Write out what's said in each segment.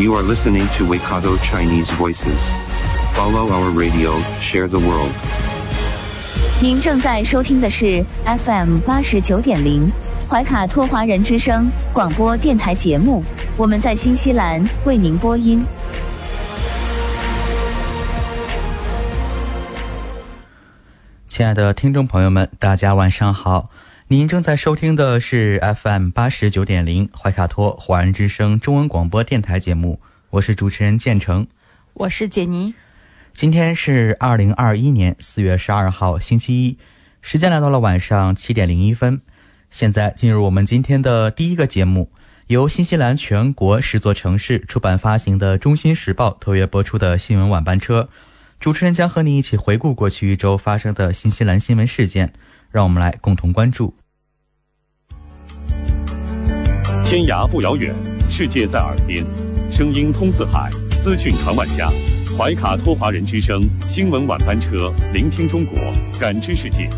You are listening to Waikato Chinese Voices. Follow our radio, share the world. 您正在收听的是 FM 89.0 怀卡托华人之声广播电台节目，我们在新西兰为您播音。 亲爱的听众朋友们，大家晚上好。 您正在收听的是 FM 89.0 怀卡托华人之声中文广播电台节目，我是主持人建成，我是简妮。 今天是2021年4月12号星期一， 时间来到了晚上7点01分。 现在进入我们今天的第一个节目，由新西兰全国10座城市出版发行的《中新时报》特约播出的新闻晚班车， 主持人将和你一起回顾过去一周发生的新西兰新闻事件，让我们来共同关注。 天涯不遥远，世界在耳边，声音通四海，资讯传万家。怀卡托华人之声新闻晚班车，聆听中国，感知世界。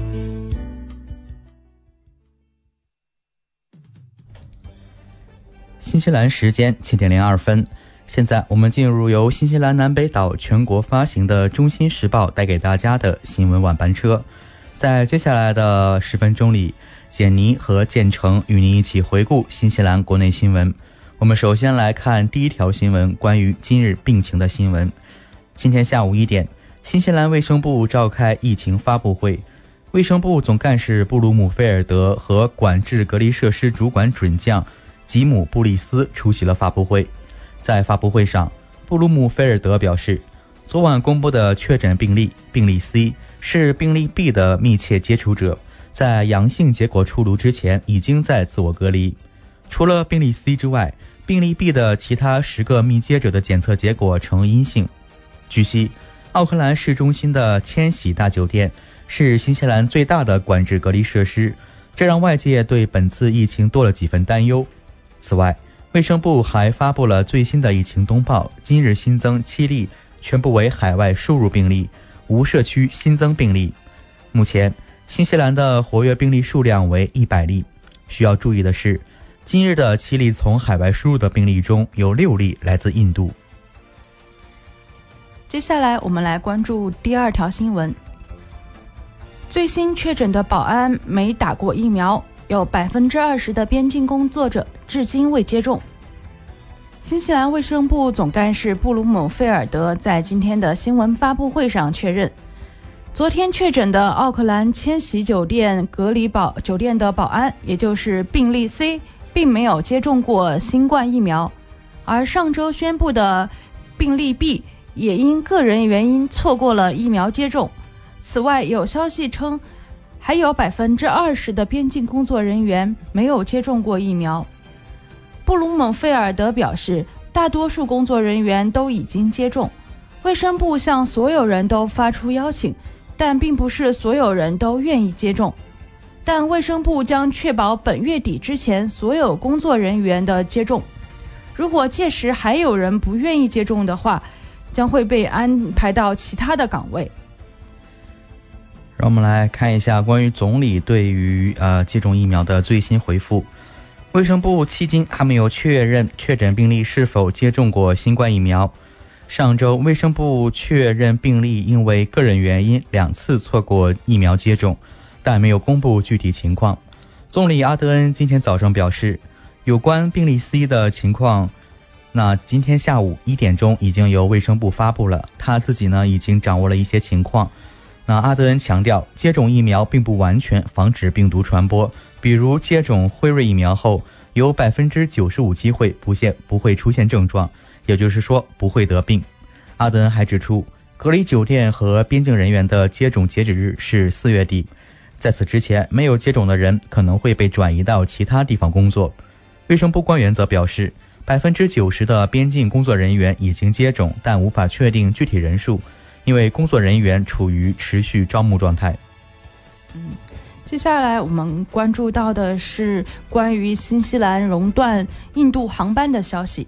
新西兰时间7点02分，现在我们进入由新西兰南北岛全国发行的《中新时报》带给大家的新闻晚班车。在接下来的10分钟里， 简妮和建成与您一起回顾新西兰国内新闻。我们首先来看第一条新闻，关于今日病情的新闻。今天下午1点，新西兰卫生部召开疫情发布会，卫生部总干事布鲁姆菲尔德和管制隔离设施主管准将吉姆布利斯出席了发布会。在发布会上，布鲁姆菲尔德表示，昨晚公布的确诊病例，病例 C 是病例 B 的密切接触者，在阳性结果出炉之前已经在自我隔离。除了病例 C 之外，病例 B 的其他10个密接者的检测结果呈阴性。据悉，奥克兰市中心的千禧大酒店是新西兰最大的管制隔离设施，这让外界对本次疫情多了几分担忧。此外，卫生部还发布了最新的疫情通报，今日新增7例，全部为海外输入病例，无社区新增病例。目前新西兰的活跃病例数量为100例。需要注意的是，今日的7例从海外输入的病例中，有6例来自印度。接下来我们来关注第二条新闻。最新确诊的保安没打过疫苗，有 20% 的边境工作者至今未接种。新西兰卫生部总干事布鲁姆菲尔德在今天的新闻发布会上确认，昨天确诊的奥克兰千禧酒店隔离酒店的保安，也就是病例 C， 并没有接种过新冠疫苗，而上周宣布的病例 B 也因个人原因错过了疫苗接种。此外，有消息称，还有 20% 的边境工作人员没有接种过疫苗。布鲁蒙菲尔德表示，大多数工作人员都已经接种。卫生部向所有人都发出邀请，但并不是所有人都愿意接种，但卫生部将确保本月底之前所有工作人员的接种。如果届时还有人不愿意接种的话，将会被安排到其他的岗位。让我们来看一下关于总理对于接种疫苗的最新回复。卫生部迄今还没有确认确诊病例是否接种过新冠疫苗。上周，卫生部确认病例因为个人原因2次错过疫苗接种，但没有公布具体情况。总理阿德恩今天早上表示，有关病例 C 的情况，那今天下午1点钟已经由卫生部发布了，他自己呢已经掌握了一些情况。那阿德恩强调，接种疫苗并不完全防止病毒传播，比如接种辉瑞疫苗后，有 95% 机会不会出现症状。也就是说，不会得病。阿德恩还指出，隔离酒店和边境人员的接种截止日是4月底，在此之前没有接种的人可能会被转移到其他地方工作。卫生部官员则表示， 90% 的边境工作人员已经接种，但无法确定具体人数，因为工作人员处于持续招募状态。接下来我们关注到的是关于新西兰熔断印度航班的消息。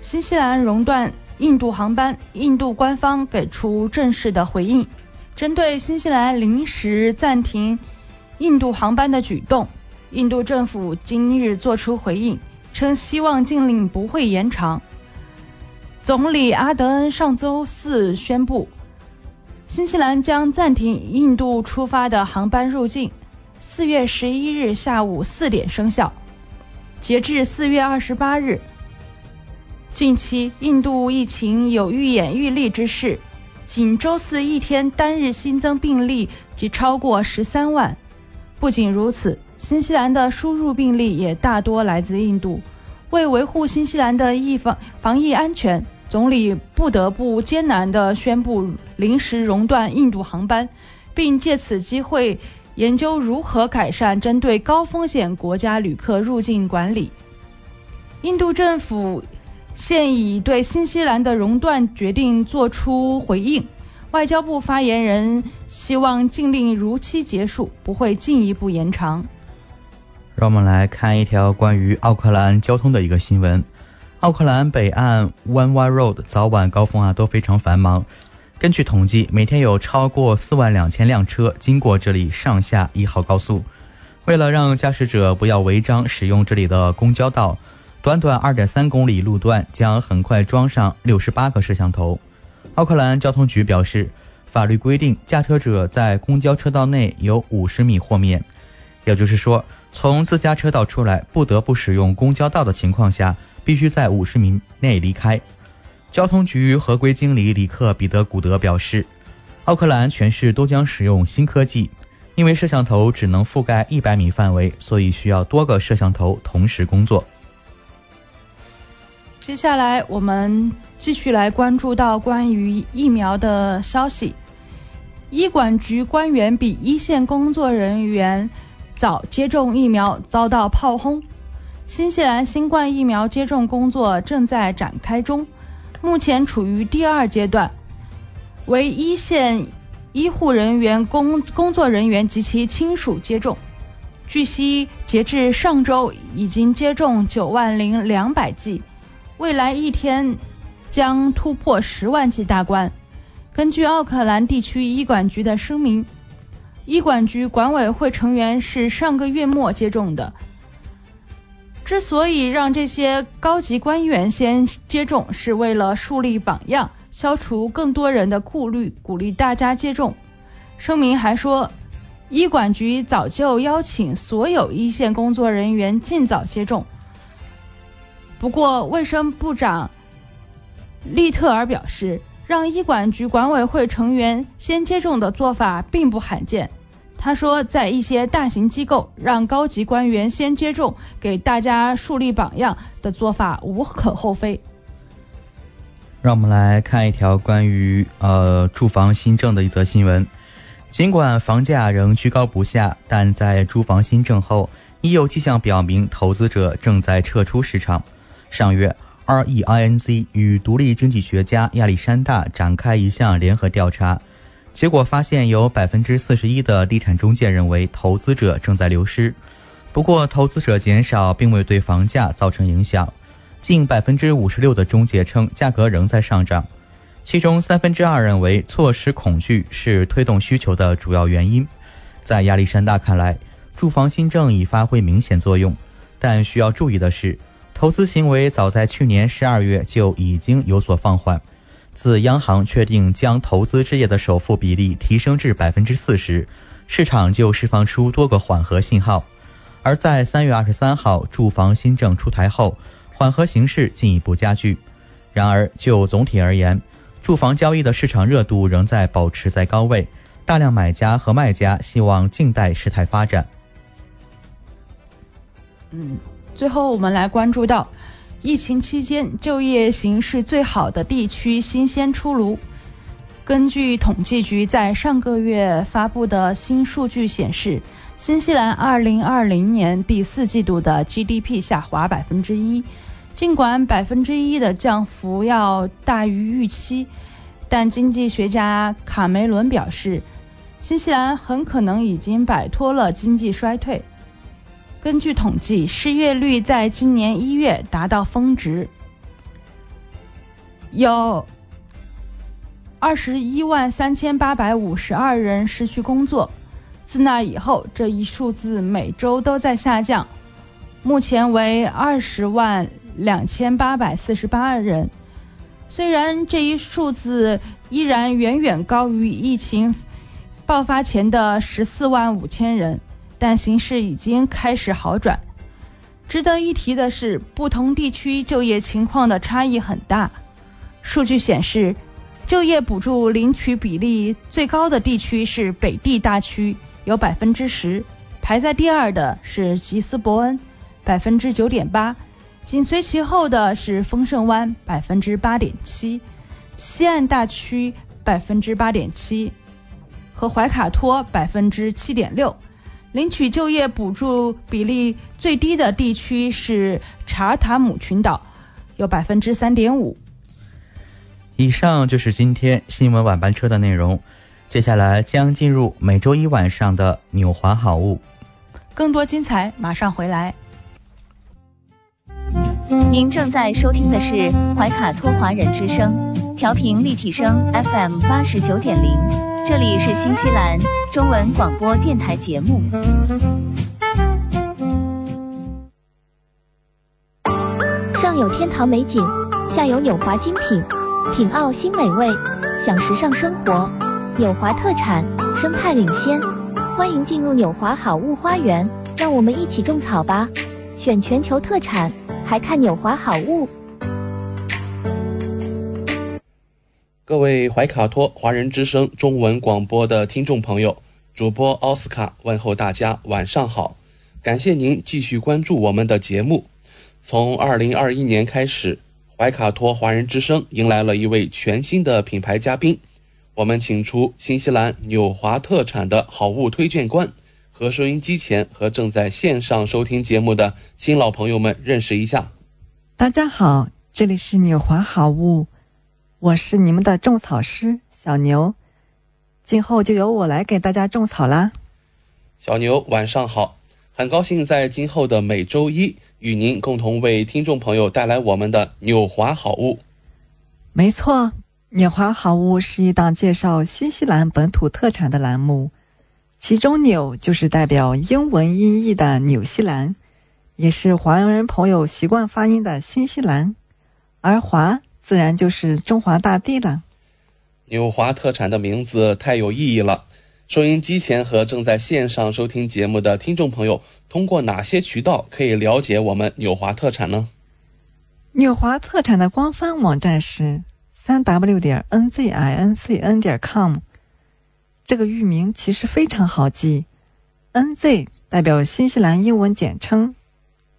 新西兰熔断印度航班，印度官方给出正式的回应，针对新西兰临时暂停印度航班的举动，印度政府今日作出回应，称希望禁令不会延长。总理阿德恩上周四宣布，新西兰将暂停印度出发的航班入境，4月11日下午4点生效，截至4月28日。近期印度疫情有愈演愈烈之势，仅周四一天单日新增病例即超过13万。不仅如此，新西兰的输入病例也大多来自印度。为维护新西兰的防疫安全，总理不得不艰难地宣布临时熔断印度航班，并借此机会研究如何改善针对高风险国家旅客入境管理。印度政府现已对新西兰的熔断决定作出回应，外交部发言人希望禁令如期结束，不会进一步延长。让我们来看一条关于奥克兰交通的一个新闻。奥克兰北岸 Wanwa Road 早晚高峰都非常繁忙，根据统计，每天有超过42000辆车经过这里上下一号高速。为了让驾驶者不要违章使用这里的公交道，短短 2.3 公里路段将很快装上68个摄像头。奥克兰交通局表示，法律规定驾车者在公交车道内有50米豁免，也就是说，从自家车道出来不得不使用公交道的情况下，必须在50米内离开。交通局合规经理里克·彼得古德表示，奥克兰全市都将使用新科技，因为摄像头只能覆盖100米范围，所以需要多个摄像头同时工作。接下来我们继续来关注到关于疫苗的消息。医管局官员比一线工作人员早接种疫苗遭到炮轰。新西兰新冠疫苗接种工作正在展开中，目前处于第二阶段，为一线医护人员、工作人员及其亲属接种。据悉，截至上周已经接种90200剂。未来一天将突破10万剂大关。根据奥克兰地区医管局的声明，医管局管委会成员是上个月末接种的。之所以让这些高级官员先接种，是为了树立榜样，消除更多人的顾虑，鼓励大家接种。声明还说，医管局早就邀请所有一线工作人员尽早接种。不过卫生部长利特尔表示，让医管局管委会成员先接种的做法并不罕见。他说，在一些大型机构让高级官员先接种，给大家树立榜样的做法无可厚非。让我们来看一条关于住房新政的一则新闻。尽管房价仍居高不下，但在住房新政后已有迹象表明投资者正在撤出市场。上月 REINZ 与独立经济学家亚历山大展开一项联合调查，结果发现有 41% 的地产中介认为投资者正在流失。不过投资者减少并未对房价造成影响，近 56% 的中介称价格仍在上涨，其中2/3认为错失恐惧是推动需求的主要原因。在亚历山大看来，住房新政已发挥明显作用，但需要注意的是，投资行为早在去年12月就已经有所放缓。自央行确定将投资置业的首付比例提升至 40%， 市场就释放出多个缓和信号。而在3月23号住房新政出台后，缓和形势进一步加剧。然而就总体而言，住房交易的市场热度仍在保持在高位，大量买家和卖家希望静待事态发展。最后我们来关注到疫情期间就业形势最好的地区新鲜出炉。根据统计局在上个月发布的新数据显示，新西兰2020年第四季度的 GDP 下滑 1%， 尽管 1% 的降幅要大于预期，但经济学家卡梅伦表示，新西兰很可能已经摆脱了经济衰退。根据统计，失业率在今年1月达到峰值，有21万3852人失去工作，自那以后这一数字每周都在下降，目前为20万2848人。虽然这一数字依然远远高于疫情爆发前的14万5千人，但形势已经开始好转。值得一提的是，不同地区就业情况的差异很大。数据显示，就业补助领取比例最高的地区是北地大区，有 10%， 排在第二的是吉斯伯恩 9.8%， 紧随其后的是丰盛湾 8.7%， 西岸大区 8.7%， 和怀卡托 7.6%。 领取就业补助比例最低的地区是查塔姆群岛，有 3.5%。以上就是今天新闻晚班车的内容，接下来将进入每周一晚上的纽华好物，更多精彩马上回来。您正在收听的是怀卡托华人之声，调频立体声 FM 89.0，这里是新西兰中文广播电台节目。上有天堂美景，下有纽华精品，品澳新美味，享时尚生活，纽华特产生态领先。欢迎进入纽华好物花园，让我们一起种草吧，选全球特产，还看纽华好物。各位怀卡托华人之声中文广播的听众朋友，主播奥斯卡问候大家晚上好，感谢您继续关注我们的节目。从2021年开始，怀卡托华人之声迎来了一位全新的品牌嘉宾，我们请出新西兰纽华特产的好物推荐官，和收音机前和正在线上收听节目的新老朋友们认识一下。大家好，这里是纽华好物，我是你们的种草师小牛，今后就由我来给大家种草啦。小牛晚上好，很高兴在今后的每周一与您共同为听众朋友带来我们的纽华好物。没错，纽华好物是一档介绍新西兰本土特产的栏目，其中纽就是代表英文音译的纽西兰，也是华人朋友习惯发音的新西兰，而华自然就是中华大地了。纽华特产的名字太有意义了，收音机前和正在线上收听节目的听众朋友，通过哪些渠道可以了解我们纽华特产呢？纽华特产的官方网站是 3w.nzincn.com， 这个域名其实非常好记， NZ 代表新西兰英文简称，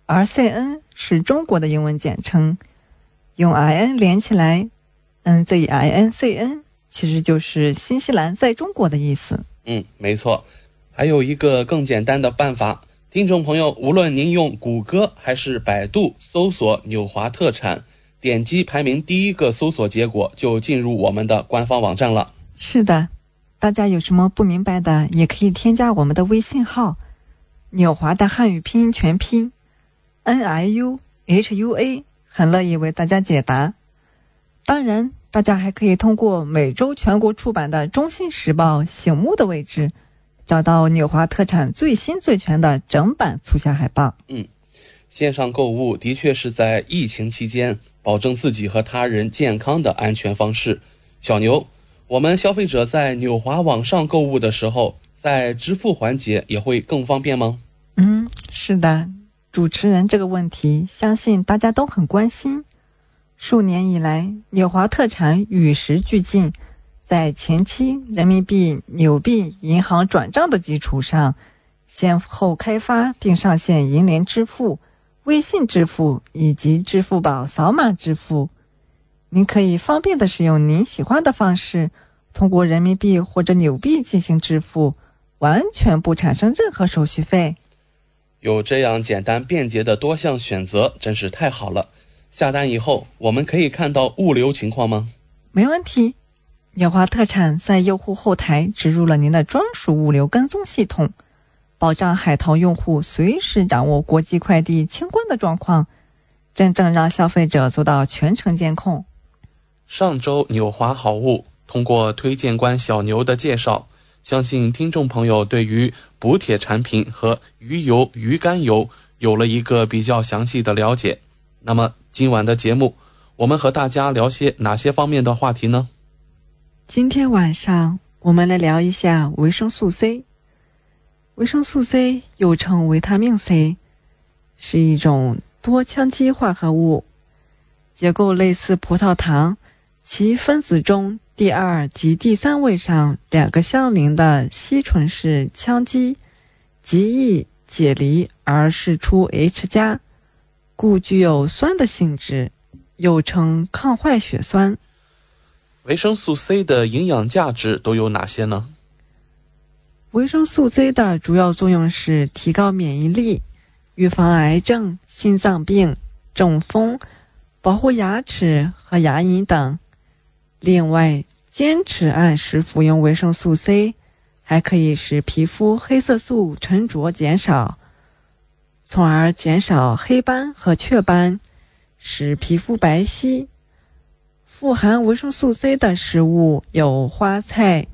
而 CN 是中国的英文简称，用 IN 连起来 NZINCN 其实就是新西兰在中国的意思。没错，还有一个更简单的办法，听众朋友无论您用谷歌还是百度搜索纽华特产，点击排名第一个搜索结果就进入我们的官方网站了。是的，大家有什么不明白的也可以添加我们的微信号，纽华的汉语拼音全拼 NIUHUA， 很乐意为大家解答。当然大家还可以通过每周全国出版的中信时报醒目的位置，找到纽华特产最新最全的整版促销海报。线上购物的确是在疫情期间保证自己和他人健康的安全方式。小牛，我们消费者在纽华网上购物的时候，在支付环节也会更方便吗？是的，主持人这个问题相信大家都很关心。数年以来，纽华特产与时俱进，在前期人民币、纽币银行转账的基础上，先后开发并上线银联支付、微信支付以及支付宝扫码支付。您可以方便的使用您喜欢的方式，通过人民币或者纽币进行支付，完全不产生任何手续费。有这样简单便捷的多项选择真是太好了。下单以后我们可以看到物流情况吗？没问题，鸟华特产在用户后台植入了您的专属物流跟踪系统，保障海淘用户随时掌握国际快递清关的状况，真正让消费者做到全程监控。上周鸟华好物通过推荐官小牛的介绍，相信听众朋友对于补铁产品和鱼油、鱼肝油有了一个比较详细的了解。那么今晚的节目，我们和大家聊些哪些方面的话题呢？今天晚上我们来聊一下维生素 C。 维生素 C 又称维他命 C， 是一种多羟基化合物，结构类似葡萄糖，其分子中第二及第三位上两个相邻的烯醇式羟基极易解离而释出 H+， 故具有酸的性质，又称抗坏血酸。维生素 C 的营养价值都有哪些呢？维生素 C 的主要作用是提高免疫力，预防癌症、心脏病、中风，保护牙齿和牙龈等。另外，坚持按时服用维生素 C 还可以使皮肤黑色素沉着减少，从而减少黑斑和雀斑，使皮肤白皙。富含维生素 C 的食物有花菜、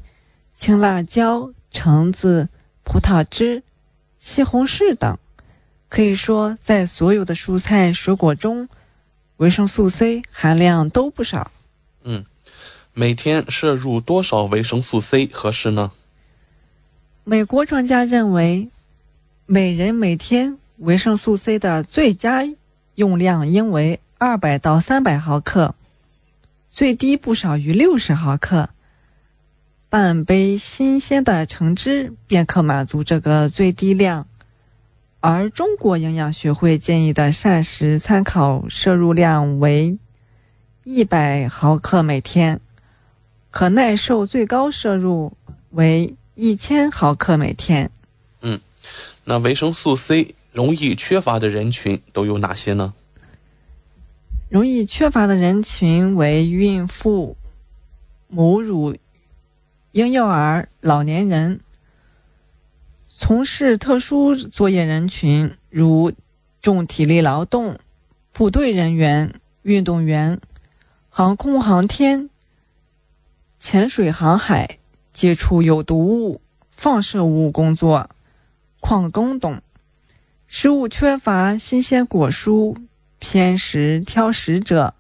青辣椒、橙子、葡萄汁、西红柿等。可以说在所有的蔬菜水果中，维生素 C 含量都不少。每天摄入多少维生素 C 合适呢？美国专家认为，每人每天维生素 C 的最佳用量应为200到300毫克，最低不少于60毫克。半杯新鲜的橙汁便可满足这个最低量。而中国营养学会建议的膳食参考摄入量为100毫克每天。可耐受最高摄入为1000毫克每天。那维生素 C 容易缺乏的人群都有哪些呢？容易缺乏的人群为孕妇、母乳、婴幼儿、老年人，从事特殊作业人群，如重体力劳动、部队人员、运动员、航空航天、潜水航海、接触有毒物、放射物工作、矿工等。食物缺乏新鲜果蔬、偏食挑食者、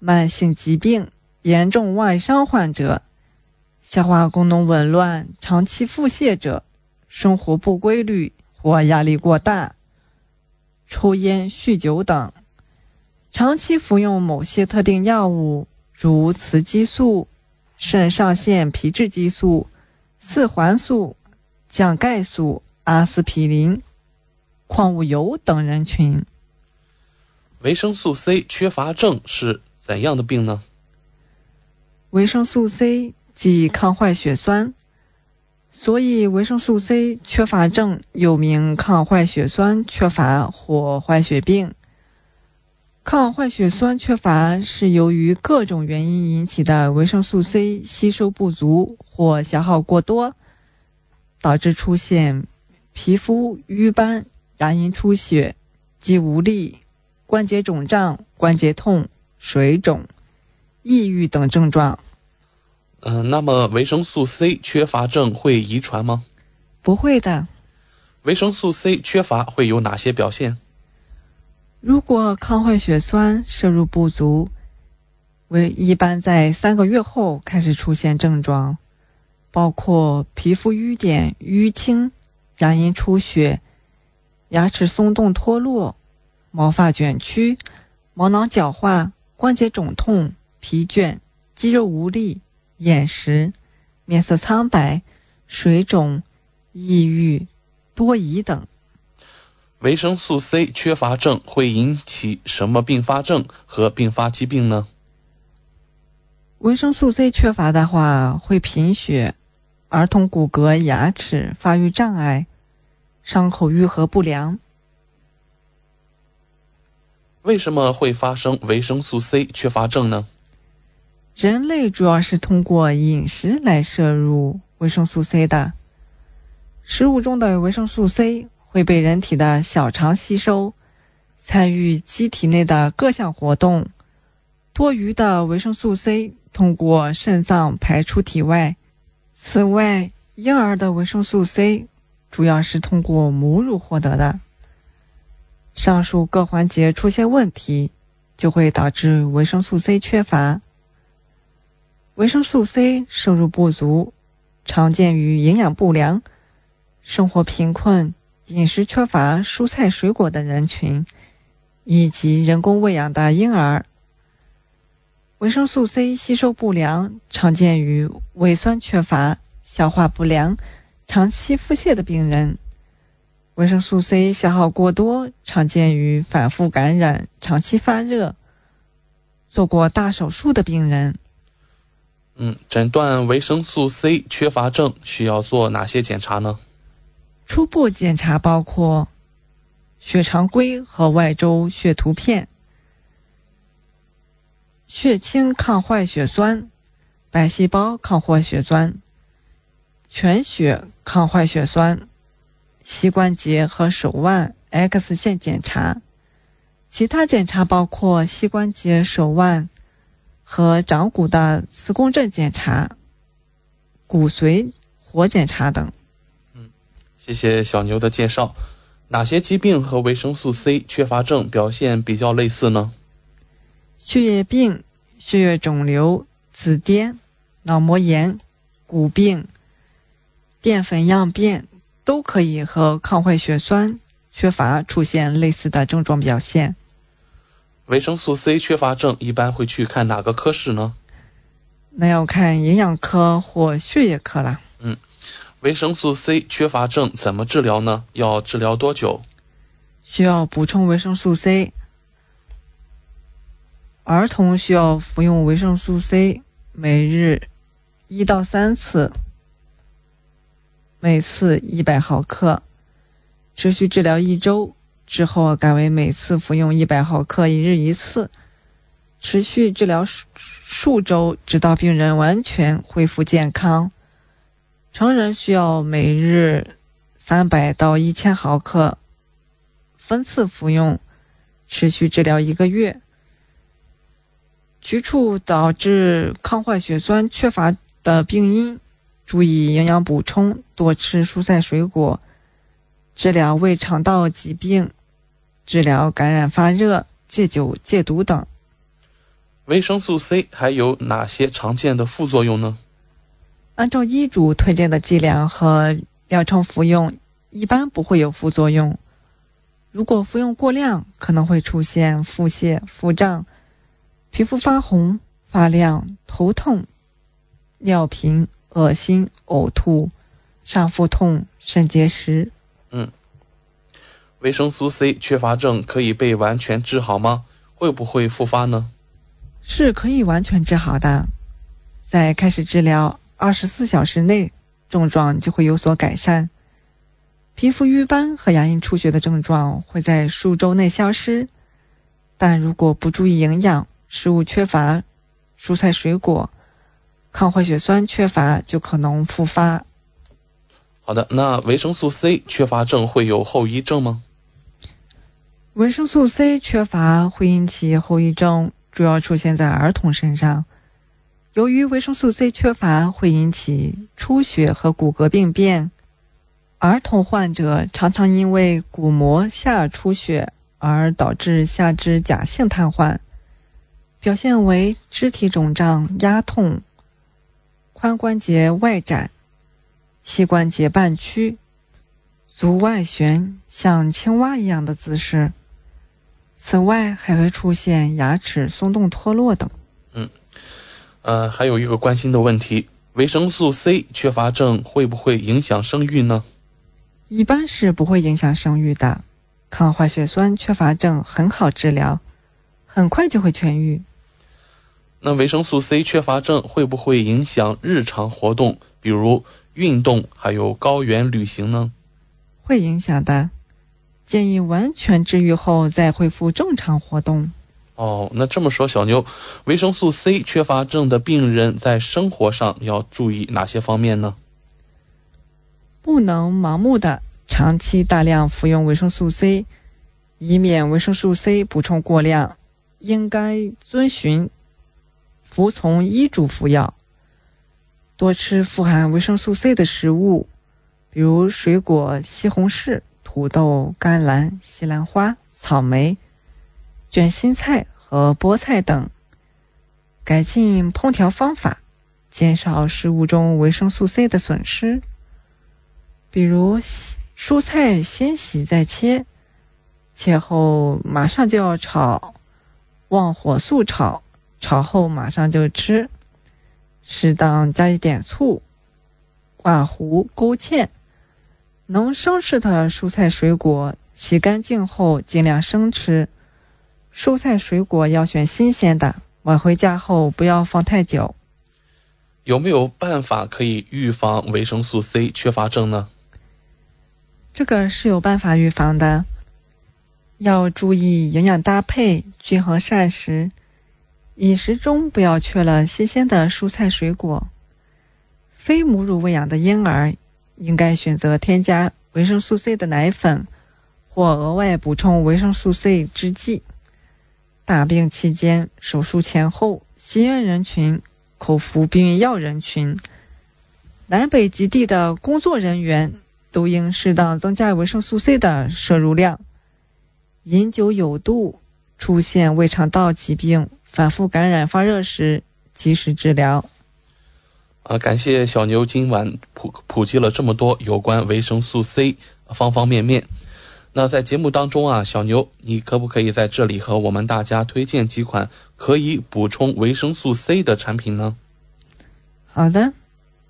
慢性疾病、严重外伤患者、消化功能紊乱、长期腹泻者、生活不规律或压力过大、抽烟、酗酒等。长期服用某些特定药物，如雌激素、肾上腺皮质激素、四环素、降钙素、阿司匹林、矿物油等人群。维生素 C 缺乏症是怎样的病呢？维生素 C 即抗坏血酸，所以维生素 C 缺乏症又名抗坏血酸缺乏或坏血病。抗坏血酸缺乏是由于各种原因引起的维生素 C 吸收不足或消耗过多，导致出现皮肤瘀斑、牙龈出血、肌无力、关节肿胀、关节痛、水肿、抑郁等症状。那么维生素 C 缺乏症会遗传吗？不会的。维生素 C 缺乏会有哪些表现？如果抗坏血酸摄入不足，一般在3个月后开始出现症状，包括皮肤瘀点、淤青、牙龈出血、牙齿松动脱落、毛发卷曲、毛囊角化、关节肿痛、疲倦、肌肉无力、眼石、面色苍白、水肿、抑郁、多疑等。维生素 C 缺乏症会引起什么并发症和并发疾病呢？维生素 C 缺乏的话会贫血，儿童骨骼、牙齿发育障碍，伤口愈合不良。为什么会发生维生素 C 缺乏症呢？人类主要是通过饮食来摄入维生素 C 的，食物中的维生素 C 会被人体的小肠吸收，参与机体内的各项活动。多余的维生素 C 通过肾脏排出体外。此外，婴儿的维生素 C 主要是通过母乳获得的。上述各环节出现问题，就会导致维生素 C 缺乏。维生素 C 摄入不足，常见于营养不良、生活贫困、饮食缺乏蔬菜水果的人群，以及人工喂养的婴儿。维生素 C 吸收不良，常见于胃酸缺乏、消化不良、长期腹泻的病人。维生素 C 消耗过多，常见于反复感染、长期发热、做过大手术的病人。诊断维生素 C 缺乏症需要做哪些检查呢？初步检查包括血常规和外周血图片、血清抗坏血酸、白细胞抗坏血酸、全血抗坏血酸、膝关节和手腕 X 线检查。其他检查包括膝关节、手腕和掌骨的磁共振检查、骨髓活检查等。谢谢小牛的介绍。哪些疾病和维生素 C 缺乏症表现比较类似呢？血液病、血液肿瘤、紫癜、脑膜炎、骨病、淀粉样变都可以和抗坏血酸缺乏出现类似的症状表现。维生素 C 缺乏症一般会去看哪个科室呢？那要看营养科或血液科啦。维生素 C 缺乏症怎么治疗呢？要治疗多久？需要补充维生素 C。 儿童需要服用维生素 C 每日1到3次，每次100毫克，持续治疗1周，之后改为每次服用100毫克，一日一次，持续治疗数周，直到病人完全恢复健康。成人需要每日300到1000毫克，分次服用，持续治疗1个月。局处导致抗坏血酸缺乏的病因，注意营养补充，多吃蔬菜水果。治疗胃肠道疾病，治疗感染发热、戒酒戒毒等。维生素 C 还有哪些常见的副作用呢？按照医嘱推荐的剂量和疗程服用，一般不会有副作用。如果服用过量，可能会出现腹泻、腹胀、皮肤发红、发亮、头痛、尿频、恶心、呕吐、上腹痛、肾结石。维生素 C 缺乏症可以被完全治好吗？会不会复发呢？是可以完全治好的，在开始治疗24小时内，症状就会有所改善。皮肤瘀斑和牙龈出血的症状会在数周内消失，但如果不注意营养，食物缺乏、蔬菜水果、抗坏血酸缺乏，就可能复发。好的，那维生素 C 缺乏症会有后遗症吗？维生素 C 缺乏会引起后遗症，主要出现在儿童身上。由于维生素 C 缺乏会引起出血和骨骼病变，儿童患者常常因为骨膜下出血而导致下肢假性瘫痪，表现为肢体肿胀、压痛、髋关节外展、膝关节半曲、足外旋，像青蛙一样的姿势。此外还会出现牙齿松动脱落等。还有一个关心的问题，维生素 C 缺乏症会不会影响生育呢？一般是不会影响生育的，抗坏血酸缺乏症很好治疗，很快就会痊愈。那维生素 C 缺乏症会不会影响日常活动，比如运动还有高原旅行呢？会影响的，建议完全治愈后再恢复正常活动。哦，那这么说，小牛，维生素 C 缺乏症的病人在生活上要注意哪些方面呢？不能盲目的长期大量服用维生素 C， 以免维生素 C 补充过量，应该遵循服从医嘱服药，多吃富含维生素 C 的食物，比如水果、西红柿、土豆、甘蓝、西兰花、草莓、卷心菜和菠菜等，改进烹调方法，减少食物中维生素 C 的损失。比如蔬菜先洗再切，切后马上就要炒，旺火速炒，炒后马上就吃，适当加一点醋，挂糊勾芡。能生吃的蔬菜水果洗干净后尽量生吃，蔬菜水果要选新鲜的，买回家后不要放太久。有没有办法可以预防维生素 C 缺乏症呢？这个是有办法预防的，要注意营养搭配，均衡膳食，饮食中不要缺了新鲜的蔬菜水果。非母乳喂养的婴儿应该选择添加维生素 C 的奶粉或额外补充维生素 C 制剂。大病期间、手术前后、吸烟人群、口服避孕药人群、南北极地的工作人员都应适当增加维生素 C 的摄入量。饮酒有度、出现胃肠道疾病、反复感染发热时及时治疗。感谢小牛今晚普及了这么多有关维生素 C 方方面面。那在节目当中啊，小牛，你可不可以在这里和我们大家推荐几款可以补充维生素 C 的产品呢？好的，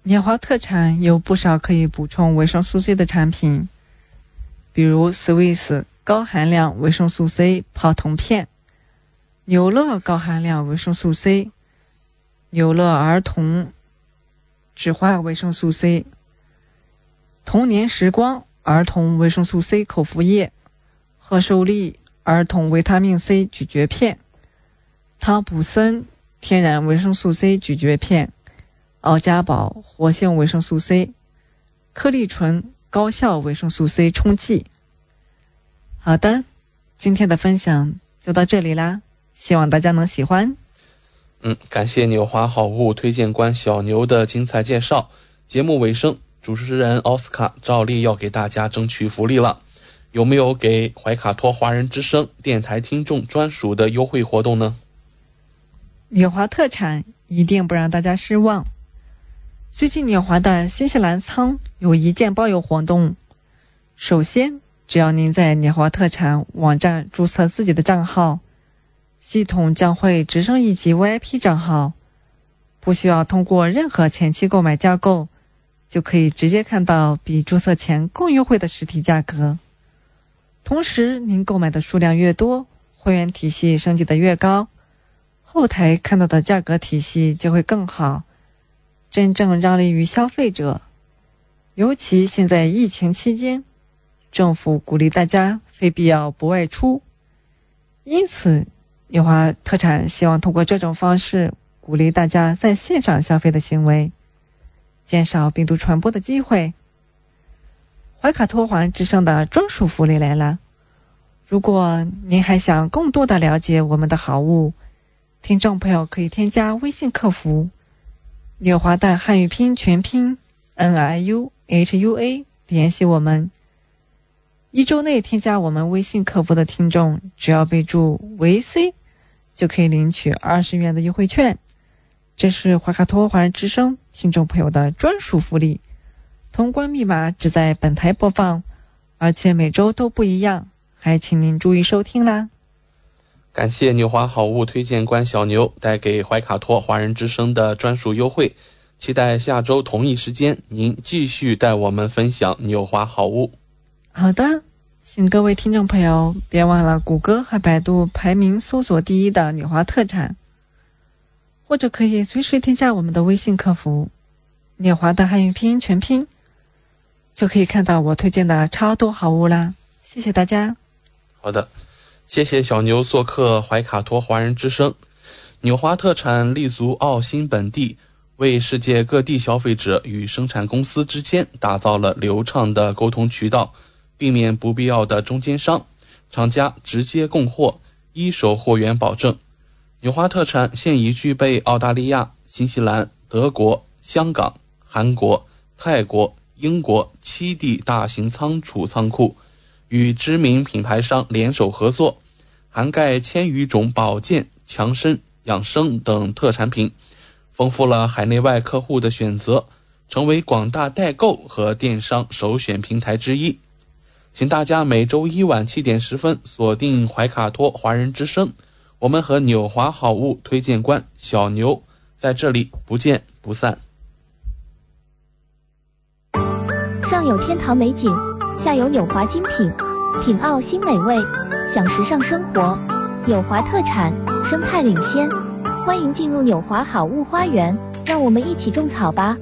年华特产有不少可以补充维生素 C 的产品，比如 Swiss 高含量维生素 C 泡腾片，纽乐高含量维生素 C， 纽乐儿童植化维生素 C， 童年时光儿童维生素 C 口服液，贺寿力儿童维他命 C 咀嚼片，汤普森天然维生素 C 咀嚼片，奥家宝活性维生素 C， 颗粒醇高效维生素 C 冲剂。好的，今天的分享就到这里啦，希望大家能喜欢。感谢纽华好物推荐官小牛的精彩介绍。节目尾声，主持人奥斯卡照例要给大家争取福利了，有没有给怀卡托华人之声电台听众专属的优惠活动呢？纽华特产一定不让大家失望，最近纽华的新西兰仓有一件包邮活动。首先，只要您在纽华特产网站注册自己的账号，系统将会直升一级 VIP 账号，不需要通过任何前期购买加购，就可以直接看到比注册前更优惠的实体价格。同时，您购买的数量越多，会员体系升级的越高，后台看到的价格体系就会更好，真正让利于消费者。尤其现在疫情期间，政府鼓励大家非必要不外出，因此纽华特产希望通过这种方式鼓励大家在线上消费的行为，减少病毒传播的机会。怀卡托华人之声的专属福利来了，如果您还想更多的了解我们的好物，听众朋友可以添加微信客服纽华的汉语拼全拼 NIUHUA 联系我们。一周内添加我们微信客服的听众，只要备注维 C 就可以领取20元的优惠券。这是怀卡托华人之声听众朋友的专属福利，通关密码只在本台播放，而且每周都不一样，还请您注意收听啦。感谢纽华好物推荐官小牛带给怀卡托华人之声的专属优惠，期待下周同一时间您继续带我们分享纽华好物。好的，请各位听众朋友别忘了谷歌和百度排名搜索第一的纽华特产。或者可以随时添加我们的微信客服念华的汉语拼音全拼，就可以看到我推荐的超多好物啦。谢谢大家。好的，谢谢小牛做客怀卡托华人之声。纽华特产立足澳新本地，为世界各地消费者与生产公司之间打造了流畅的沟通渠道，避免不必要的中间商，厂家直接供货，一手货源保证。纽华特产现已具备澳大利亚、新西兰、德国、香港、韩国、泰国、英国7地大型仓储仓库，与知名品牌商联手合作，涵盖1000余种保健、强身、养生等特产品，丰富了海内外客户的选择，成为广大代购和电商首选平台之一。请大家每周一晚7点10分锁定怀卡托华人之声，我们和纽华好物推荐官小牛在这里不见不散。上有天堂美景，下有纽华精品，品澳新美味，享时尚生活。纽华特产，生态领先，欢迎进入纽华好物花园，让我们一起种草吧。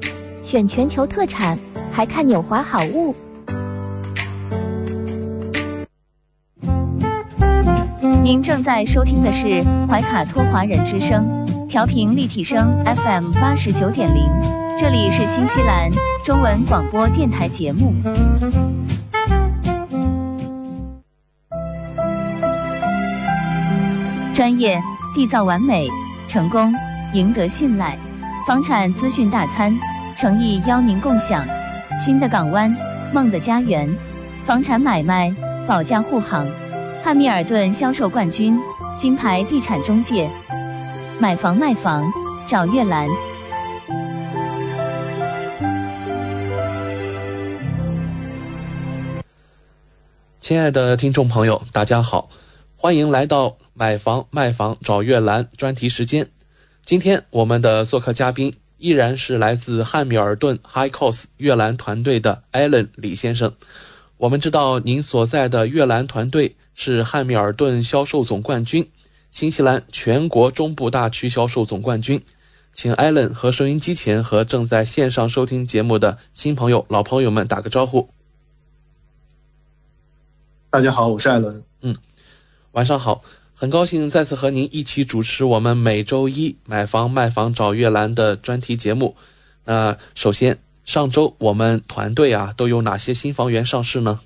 选全球特产，还看纽华好物。您正在收听的是怀卡托华人之声，调频立体声 FM 89.0，这里是新西兰中文广播电台节目。专业缔造完美成功，赢得信赖。房产资讯大餐，诚意邀您共享新的港湾，梦的家园。房产买卖保驾护航。汉密尔顿销售冠军，金牌地产中介。买房卖房，找月兰。亲爱的听众朋友，大家好，欢迎来到买房卖房找月兰专题时间。今天我们的做客嘉宾依然是来自汉密尔顿 High Coast 月兰团队的 Alan 李先生。我们知道您所在的月兰团队是汉密尔顿销售总冠军，新西兰全国中部大区销售总冠军。请艾伦和收音机前和正在线上收听节目的新朋友、老朋友们打个招呼。大家好，我是艾伦。晚上好，很高兴再次和您一起主持我们每周一买房卖房找月兰的专题节目。那首先，上周我们团队都有哪些新房源上市呢？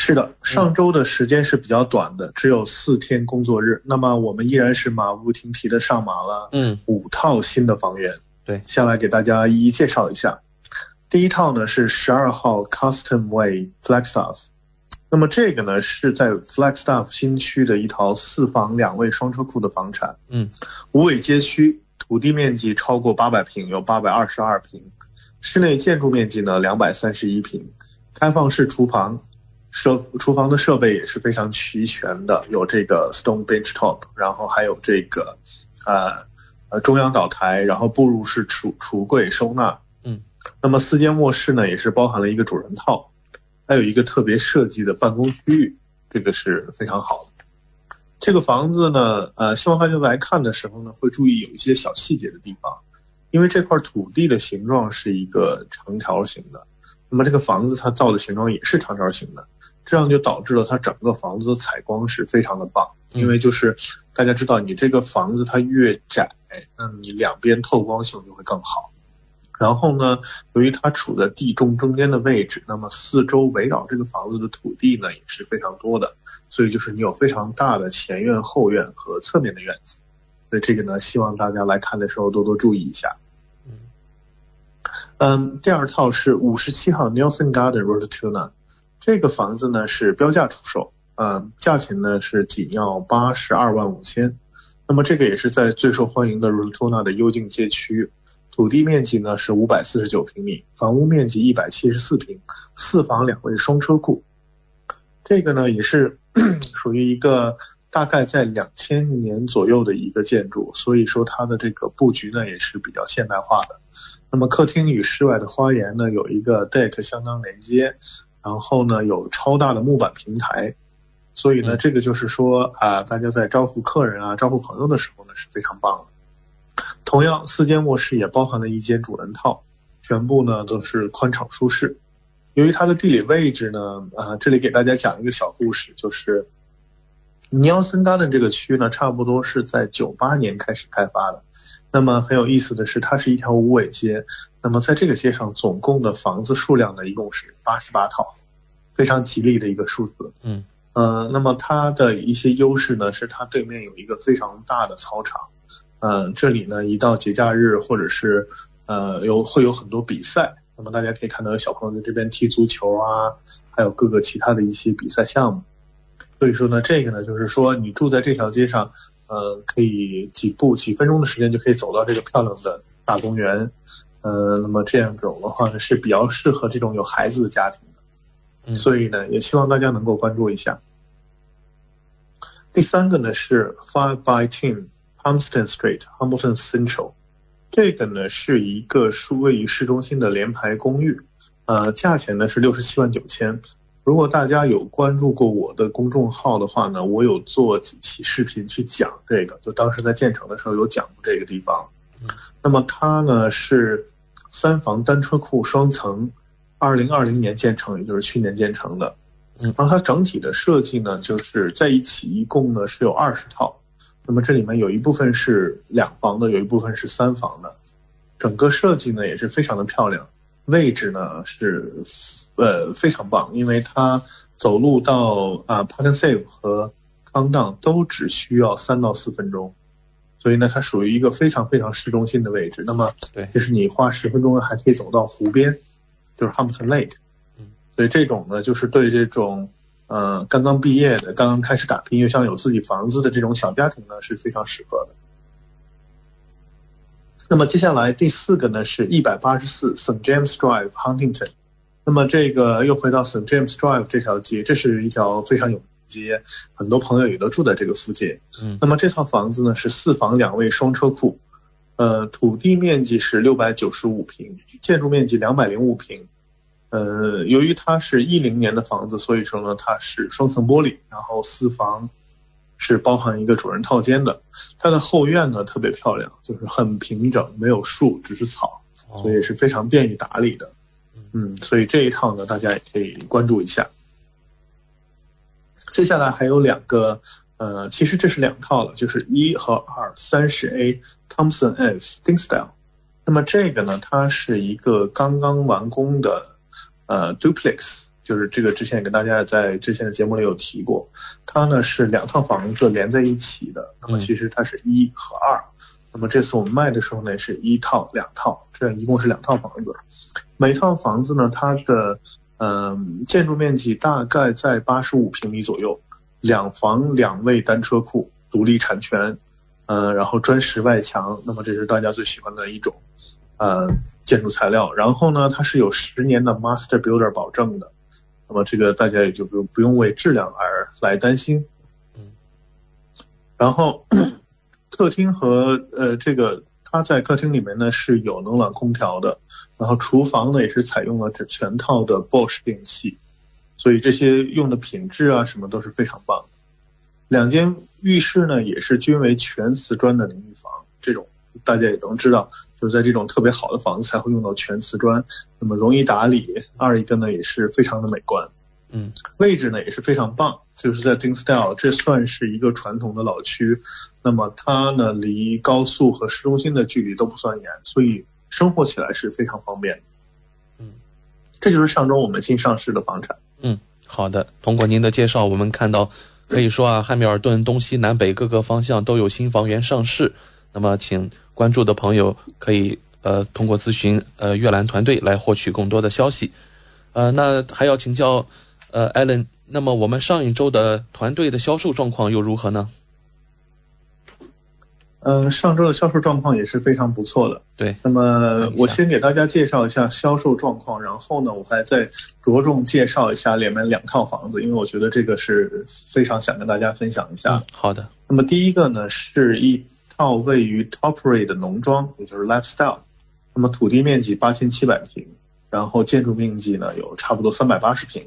是的，上周的时间是比较短的，只有4天工作日。那么我们依然是马不停蹄的上马了，5套新的房源。对，下来给大家一一介绍一下。第一套呢是12号 Custom Way Flagstaff。那么这个呢是在 Flagstaff 新区的一套4房2卫双车库的房产。5尾街区，土地面积超过800平，有822平，室内建筑面积呢231平，开放式厨房的设备也是非常齐全的，有这个 stone bench top， 然后还有这个中央岛台，然后步入式橱柜收纳。那么4间卧室呢也是包含了一个主人套，还有一个特别设计的办公区域，这个是非常好的。这个房子呢希望大家来看的时候呢会注意有一些小细节的地方，因为这块土地的形状是一个长条形的，那么这个房子它造的形状也是长条形的，这样就导致了它整个房子的采光是非常的棒。因为就是大家知道你这个房子它越窄，那你两边透光性就会更好。然后呢，由于它处在地中间的位置，那么四周围绕这个房子的土地呢也是非常多的，所以就是你有非常大的前院、后院和侧面的院子，所以这个呢希望大家来看的时候多多注意一下。第二套是57号 Nelson Garden Road Tuna。这个房子呢是标价出售，价钱呢是仅要82万5千。那么这个也是在最受欢迎的 Rotuna 的幽静街区，土地面积呢是549平米，房屋面积174平，4房2卫双车库。这个呢也是属于一个大概在2000年左右的一个建筑，所以说它的这个布局呢也是比较现代化的。那么客厅与室外的花园呢有一个 deck 相当连接，然后呢有超大的木板平台，所以呢，这个就是说啊，大家在招呼客人啊、招呼朋友的时候呢，是非常棒的。同样，四间卧室也包含了一间主人套，全部呢都是宽敞舒适。由于它的地理位置呢，啊，这里给大家讲一个小故事，就是尼奥森Garden这个区呢，差不多是在98年开始开发的。那么很有意思的是，它是一条无尾街。那么在这个街上，总共的房子数量呢，一共是88套，非常吉利的一个数字。嗯。那么它的一些优势呢，是它对面有一个非常大的操场，这里呢一到节假日或者是会有很多比赛，那么大家可以看到有小朋友在这边踢足球啊，还有各个其他的一些比赛项目。所以说呢，这个呢就是说你住在这条街上，可以几分钟的时间就可以走到这个漂亮的大公园，那么这样走的话呢是比较适合这种有孩子的家庭的，所以呢也希望大家能够关注一下。第三个呢是 5x10 Humston Street Humston Central， 这个呢是一个位于市中心的联排公寓，价钱呢是67万9千。如果大家有关注过我的公众号的话呢，我有做几期视频去讲这个，就当时在建成的时候有讲过这个地方。那么它呢是3房单车库双层，2020年建成，也就是去年建成的。然后它整体的设计呢，就是在一起一共呢是有20套，那么这里面有一部分是2房的，有一部分是3房的，整个设计呢也是非常的漂亮。位置呢是非常棒，因为它走路到Park and Save 和康荡都只需要3到4分钟，所以呢它属于一个非常非常市中心的位置。那么就是你花10分钟还可以走到湖边，就是 Humston Lake。所以这种呢就是对这种刚刚毕业的、刚刚开始打拼又想有自己房子的这种小家庭呢是非常适合的。那么接下来第4个呢是184 St. James Drive Huntington。 那么这个又回到 St. James Drive 这条街，这是一条非常有名的街，很多朋友也都住在这个附近。那么这套房子呢是4房2卫双车库，土地面积是695平，建筑面积205平。由于它是10年的房子，所以说呢它是双层玻璃，然后4房是包含一个主人套间的。它的后院呢特别漂亮，就是很平整，没有树，只是草，所以是非常便于打理的。所以这一套呢大家也可以关注一下。接下来还有2个，其实这是2套了，就是1和2 30A Thompson Ave Dingsdale。 那么这个呢它是一个刚刚完工的duplex，就是这个之前也跟大家在之前的节目里有提过，它呢是2套房子连在一起的。那么其实它是1和2，那么这次我们卖的时候呢是1套2套，这样一共是2套房子。每套房子呢它的建筑面积大概在85平米左右，2房2卫单车库，独立产权，然后砖石外墙，那么这是大家最喜欢的一种建筑材料。然后呢它是有10年的 master builder 保证的，那么这个大家也就不用为质量而来担心。然后客厅和这个它在客厅里面呢是有冷暖空调的，然后厨房呢也是采用了这全套的 Bosch 电器，所以这些用的品质啊什么都是非常棒的。2间浴室呢也是均为全瓷砖的淋浴房，这种大家也能知道，就是在这种特别好的房子才会用到全瓷砖，那么容易打理，2个呢也是非常的美观。位置呢也是非常棒，就是在 Dingsdale， 这算是一个传统的老区，那么它呢离高速和市中心的距离都不算远，所以生活起来是非常方便的。这就是上周我们新上市的房产。好的，通过您的介绍，我们看到可以说汉密尔顿东西南北各个方向都有新房源上市。那么请关注的朋友可以通过咨询阅览团队来获取更多的消息。那还要请教Alan， 那么我们上一周的团队的销售状况又如何呢？上周的销售状况也是非常不错的。对，那么我先给大家介绍一下销售状况，然后呢我还再着重介绍一下里面2套房子，因为我觉得这个是非常想跟大家分享一下。好的。那么第一个呢是一套位于 Toprey 的农庄，也就是 Lifestyle， 那么土地面积8700平，然后建筑面积呢有差不多380平，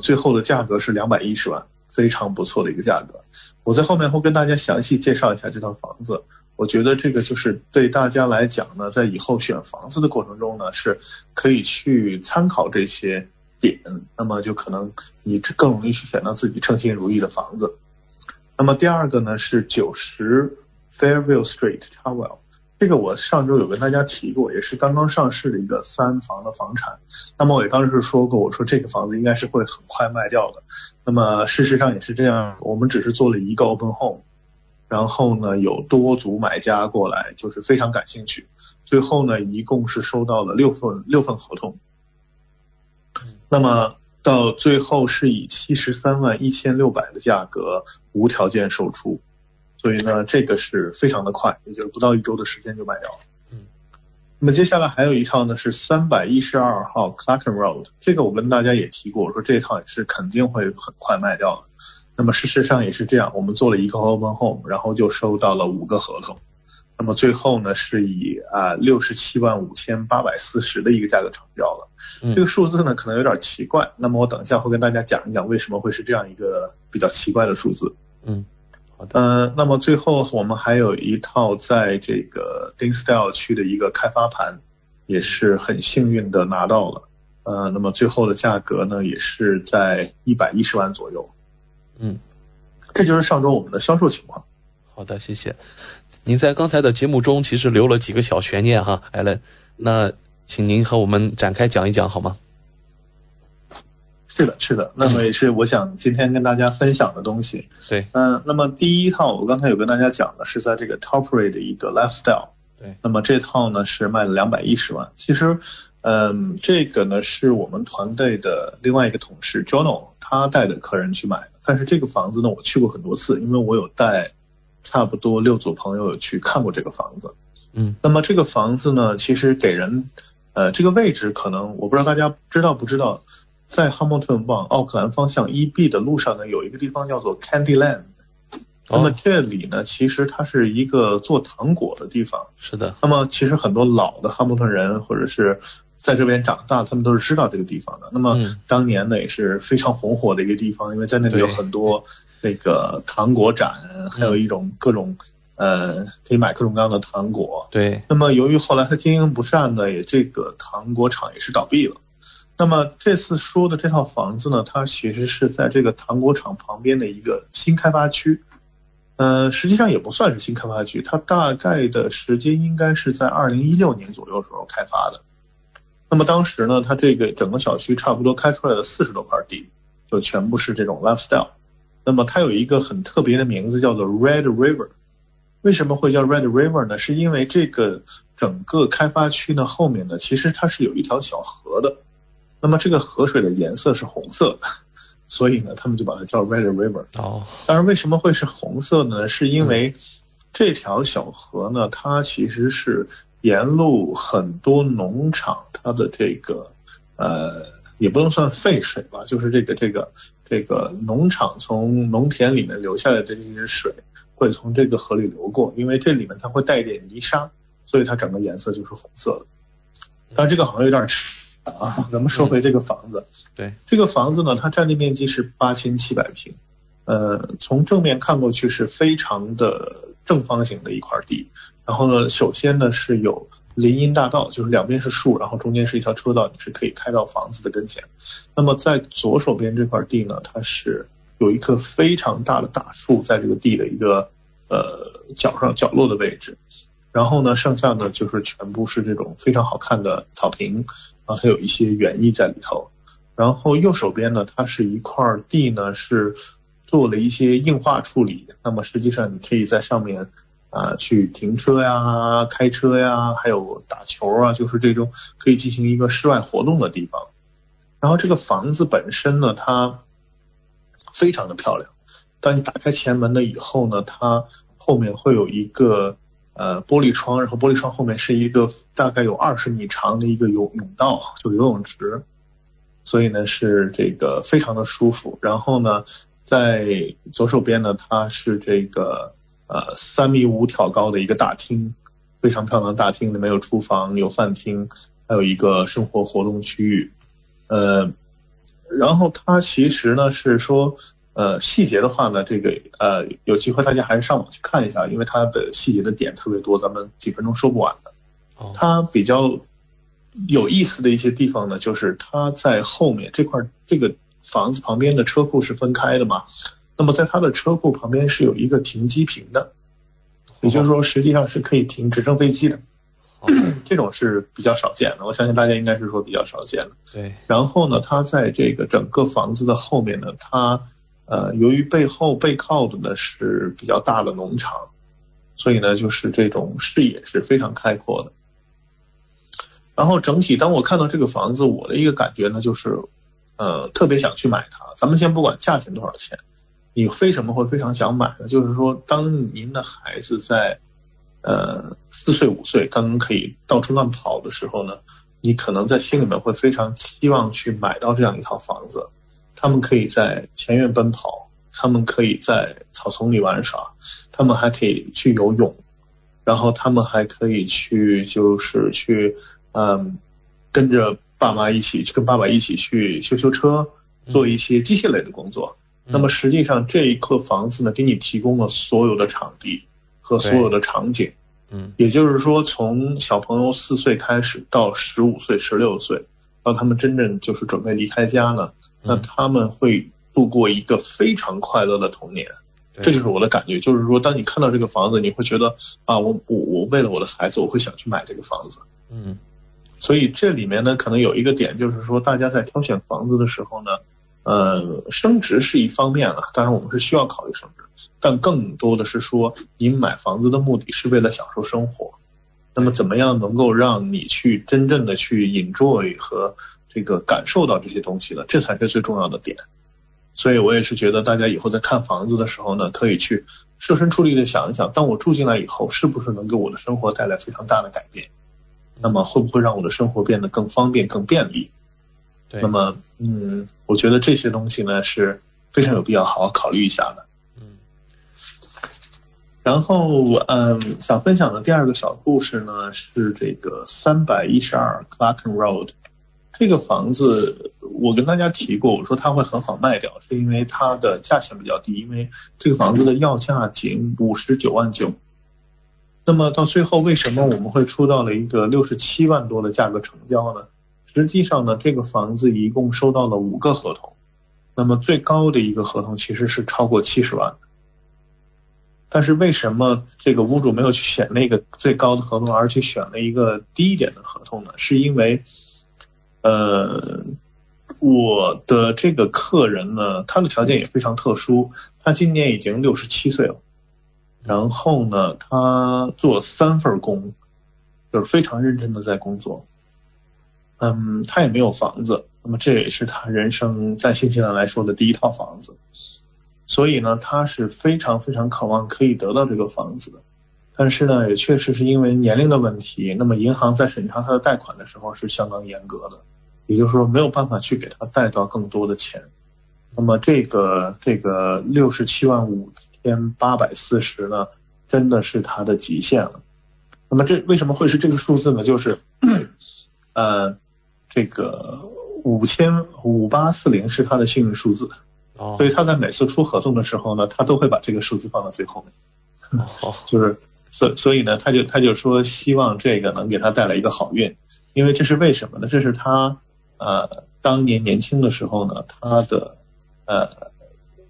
最后的价格是210万。非常不错的一个价格。我在后面会跟大家详细介绍一下这套房子。我觉得这个就是对大家来讲呢，在以后选房子的过程中呢，是可以去参考这些点，那么就可能你更容易去选到自己称心如意的房子。那么第二个呢是90 Fairville Street Charwell， 这个我上周有跟大家提过，也是刚刚上市的一个3房的房产。那么我也当时说过，我说这个房子应该是会很快卖掉的，那么事实上也是这样，我们只是做了一个 open home，然后呢有多组买家过来，就是非常感兴趣，最后呢一共是收到了六份合同。那么到最后是以73万1,600的价格无条件售出，所以呢这个是非常的快，也就是不到1周的时间就卖掉了。那么接下来还有一套呢是312号 Garden Road， 这个我跟大家也提过，我说这套也是肯定会很快卖掉的。那么事实上也是这样，我们做了一个 open home， 然后就收到了5个合同。那么最后呢是以675,840的一个价格成交了。这个数字呢可能有点奇怪，那么我等一下会跟大家讲一讲为什么会是这样一个比较奇怪的数字。好的。那么最后我们还有一套在这个 Dinsdale 区的一个开发盘，也是很幸运的拿到了。那么最后的价格呢也是在110万左右。这就是上周我们的销售情况。好的，谢谢。您在刚才的节目中其实留了几个小悬念哈，艾伦，那请您和我们展开讲一讲好吗？是的，那么也是我想今天跟大家分享的东西。对，那么第一套我刚才有跟大家讲的是在这个 Toprey 的一个 Lifestyle， 对，那么这套呢是卖了210万。其实这个呢是我们团队的另外一个同事 Jono 他带的客人去买的，但是这个房子呢我去过很多次，因为我有带差不多6组朋友有去看过这个房子。那么这个房子呢其实给人这个位置可能我不知道大家知道不知道，在 Hamilton 往奥克兰方向 1B 的路上呢有一个地方叫做 Candyland。那么这里呢其实它是一个做糖果的地方。是的。那么其实很多老的 Hamilton 人或者是在这边长大，他们都是知道这个地方的。那么当年呢也是非常红火的一个地方，因为在那里有很多那个糖果展，还有一种各种可以买各种各样的糖果。对。那么由于后来它经营不善呢，也这个糖果厂也是倒闭了。那么这次说的这套房子呢，它其实是在这个糖果厂旁边的一个新开发区。实际上也不算是新开发区，它大概的时间应该是在2016年左右时候开发的。那么当时呢它这个整个小区差不多开出来的40多块地就全部是这种 lifestyle。 那么它有一个很特别的名字叫做 Red River。 为什么会叫 Red River 呢？是因为这个整个开发区呢后面呢其实它是有一条小河的，那么这个河水的颜色是红色的，所以呢他们就把它叫 Red River。 当然为什么会是红色呢？是因为这条小河呢它其实是沿路很多农场，它的这个也不能算废水吧，就是这个农场从农田里面流下来的这些水会从这个河里流过，因为这里面它会带一点泥沙，所以它整个颜色就是红色的。但这个好像有点咱们说回这个房子。对，这个房子呢它占地面积是8700平，从正面看过去是非常的正方形的一块地。然后呢首先呢是有林荫大道，就是两边是树，然后中间是一条车道，你是可以开到房子的跟前。那么在左手边这块地呢，它是有一棵非常大的大树在这个地的一个角落的位置。然后呢剩下呢就是全部是这种非常好看的草坪，然后它有一些园艺在里头。然后右手边呢它是一块地呢是做了一些硬化处理，那么实际上你可以在上面去停车呀，开车呀，还有打球啊，就是这种可以进行一个室外活动的地方。然后这个房子本身呢它非常的漂亮，当你打开前门的以后呢，它后面会有一个玻璃窗，然后玻璃窗后面是一个大概有20米长的一个泳道，就游泳池，所以呢是这个非常的舒服。然后呢在左手边呢它是这个3.5米挑高的一个大厅，非常漂亮的大厅，里面有厨房，有饭厅，还有一个生活活动区域。然后它其实呢是说细节的话呢，这个有机会大家还是上网去看一下，因为它的细节的点特别多，咱们几分钟说不完的。它比较有意思的一些地方呢，就是它在后面这块，这个房子旁边的车库是分开的嘛，那么在它的车库旁边是有一个停机坪的，也就是说实际上是可以停直升飞机的。这种是比较少见的，我相信大家应该是说比较少见的。对。然后呢，它在这个整个房子的后面呢，它由于背后背靠的呢是比较大的农场，所以呢就是这种视野是非常开阔的。然后整体当我看到这个房子，我的一个感觉呢就是特别想去买它。咱们先不管价钱多少钱，你为什么会非常想买呢？就是说当您的孩子在4岁5岁刚可以到处乱跑的时候呢，你可能在心里面会非常期望去买到这样一套房子，他们可以在前院奔跑，他们可以在草丛里玩耍，他们还可以去游泳，然后他们还可以去就是去跟着爸妈一起去，跟爸爸一起去修车，做一些机械类的工作。那么实际上这一个房子呢给你提供了所有的场地和所有的场景，也就是说从小朋友4岁开始到15岁、16岁，到他们真正就是准备离开家呢，那他们会度过一个非常快乐的童年。这就是我的感觉，就是说当你看到这个房子，你会觉得啊，我为了我的孩子，我会想去买这个房子。所以这里面呢，可能有一个点就是说，大家在挑选房子的时候呢，升值是一方面了，当然我们是需要考虑升值，但更多的是说你买房子的目的是为了享受生活，那么怎么样能够让你去真正的去 enjoy 和这个感受到这些东西呢，这才是最重要的点。所以我也是觉得大家以后在看房子的时候呢，可以去设身处地的想一想，当我住进来以后是不是能给我的生活带来非常大的改变，那么会不会让我的生活变得更方便更便利。那么我觉得这些东西呢是非常有必要好好考虑一下的。然后想分享的第二个小故事呢是这个312 Garden Road。这个房子我跟大家提过，我说它会很好卖掉，是因为它的价钱比较低，因为这个房子的要价仅59.9万。那么到最后为什么我们会出到了一个67万多的价格成交呢？实际上呢，这个房子一共收到了5个合同，那么最高的一个合同其实是超过70万，但是为什么这个屋主没有去选那个最高的合同，而去选了一个低一点的合同呢？是因为我的这个客人呢，他的条件也非常特殊，他今年已经67岁了，然后呢，他做3份工，就是非常认真的在工作。他也没有房子，那么这也是他人生在新西兰来说的第一套房子，所以呢他是非常非常渴望可以得到这个房子的，但是呢也确实是因为年龄的问题，那么银行在审查他的贷款的时候是相当严格的，也就是说没有办法去给他贷到更多的钱。那么这个67万5840呢真的是他的极限了。那么这为什么会是这个数字呢？就是这个5840是他的幸运数字，所以他在每次出合同的时候呢，他都会把这个数字放到最后面，就是所以呢，他就说希望这个能给他带来一个好运，因为这是为什么呢？这是他当年年轻的时候呢，他的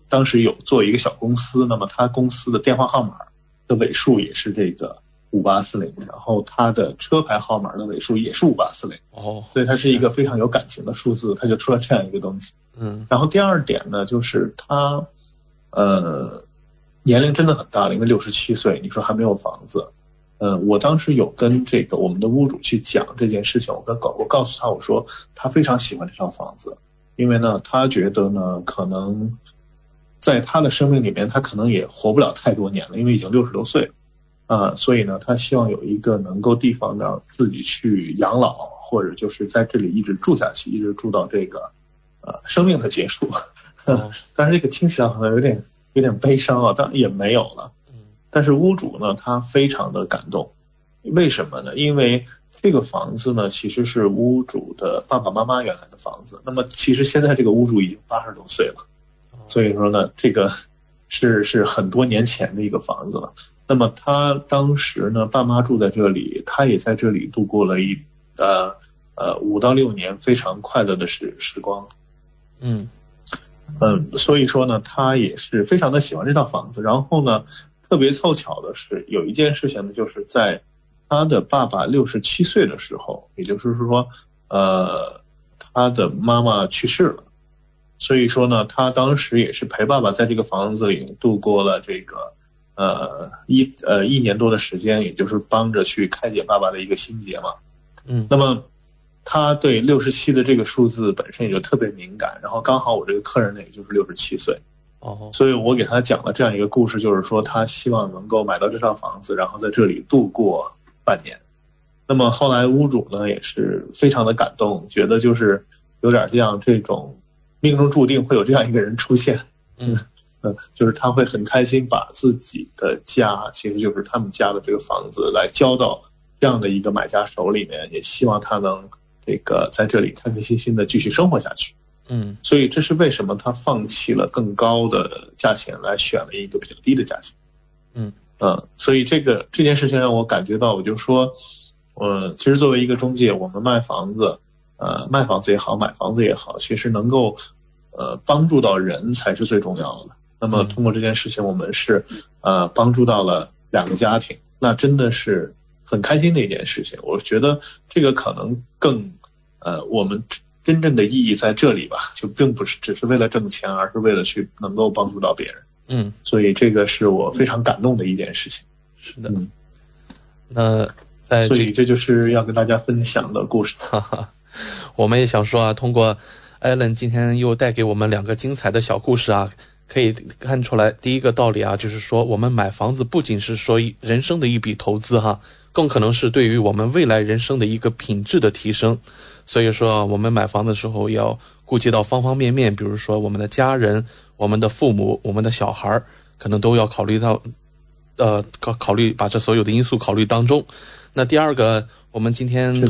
当时有做一个小公司，那么他公司的电话号码的尾数也是这个5840，然后他的车牌号码的尾数也是5840，所以它是一个非常有感情的数字，它就出了这样一个东西。然后第二点呢，就是他年龄真的很大了，因为67岁，你说还没有房子。我当时有跟这个我们的屋主去讲这件事情，我告诉他，我说他非常喜欢这套房子，因为呢他觉得呢可能在他的生命里面他可能也活不了太多年了，因为已经60多岁了。所以呢他希望有一个能够地方让自己去养老，或者就是在这里一直住下去，一直住到这个生命的结束。但是这个听起来好像有点悲伤啊，当然也没有了。但是屋主呢他非常的感动。为什么呢？因为这个房子呢其实是屋主的爸爸妈妈原来的房子，那么其实现在这个屋主已经80多岁了。所以说呢这个是很多年前的一个房子了。那么他当时呢爸妈住在这里，他也在这里度过了5到6年非常快乐的时光。所以说呢他也是非常的喜欢这套房子。然后呢特别凑巧的是有一件事情呢，就是在他的爸爸67岁的时候，也就是说他的妈妈去世了。所以说呢他当时也是陪爸爸在这个房子里度过了这个一年多的时间，也就是帮着去开解爸爸的一个心结嘛。那么他对67的这个数字本身也就特别敏感，然后刚好我这个客人呢也就是67岁。所以我给他讲了这样一个故事，就是说他希望能够买到这套房子，然后在这里度过半年。那么后来屋主呢也是非常的感动，觉得就是有点像这种命中注定会有这样一个人出现。就是他会很开心把自己的家，其实就是他们家的这个房子来交到这样的一个买家手里面，也希望他能这个在这里开开心心的继续生活下去。所以这是为什么他放弃了更高的价钱，来选了一个比较低的价钱。所以这件事情让我感觉到，我就说其实作为一个中介，我们卖房子也好，买房子也好，其实能够帮助到人才是最重要的。那么通过这件事情，我们是帮助到了两个家庭，那真的是很开心的一件事情。我觉得这个可能更我们真正的意义在这里吧，就并不是只是为了挣钱，而是为了去能够帮助到别人。所以这个是我非常感动的一件事情。是的。那在所以这就是要跟大家分享的故事。我们也想说啊，通过 Alan 今天又带给我们两个精彩的小故事啊，可以看出来第一个道理啊，就是说我们买房子不仅是说人生的一笔投资哈，更可能是对于我们未来人生的一个品质的提升。所以说我们买房的时候要顾及到方方面面，比如说我们的家人、我们的父母、我们的小孩，可能都要考虑到把这所有的因素考虑当中。那第二个，我们今天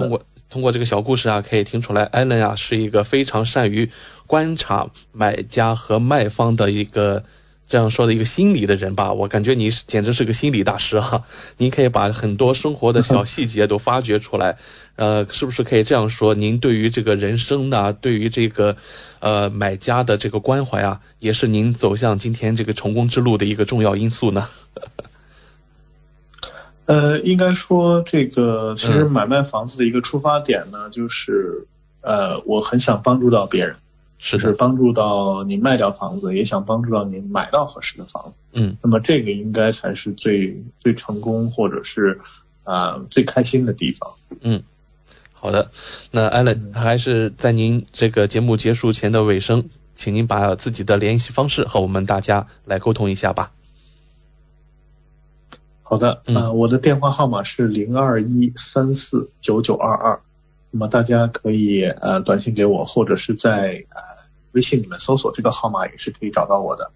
通过这个小故事啊，可以听出来艾伦啊是一个非常善于观察买家和卖方的一个这样说的一个心理的人吧。我感觉你简直是个心理大师啊，您可以把很多生活的小细节都发掘出来。是不是可以这样说，您对于这个人生呢，对于这个买家的这个关怀啊，也是您走向今天这个成功之路的一个重要因素呢？应该说这个其实买卖房子的一个出发点呢，就是我很想帮助到别人，就是帮助到你卖掉房子，也想帮助到你买到合适的房子。那么这个应该才是最成功或者是最开心的地方。好的，那 Alan 还是在您这个节目结束前的尾声，请您把自己的联系方式和我们大家来沟通一下吧。好的，我的电话号码是021349922，那么大家可以短信给我，或者是在微信里面搜索这个号码也是可以找到我的。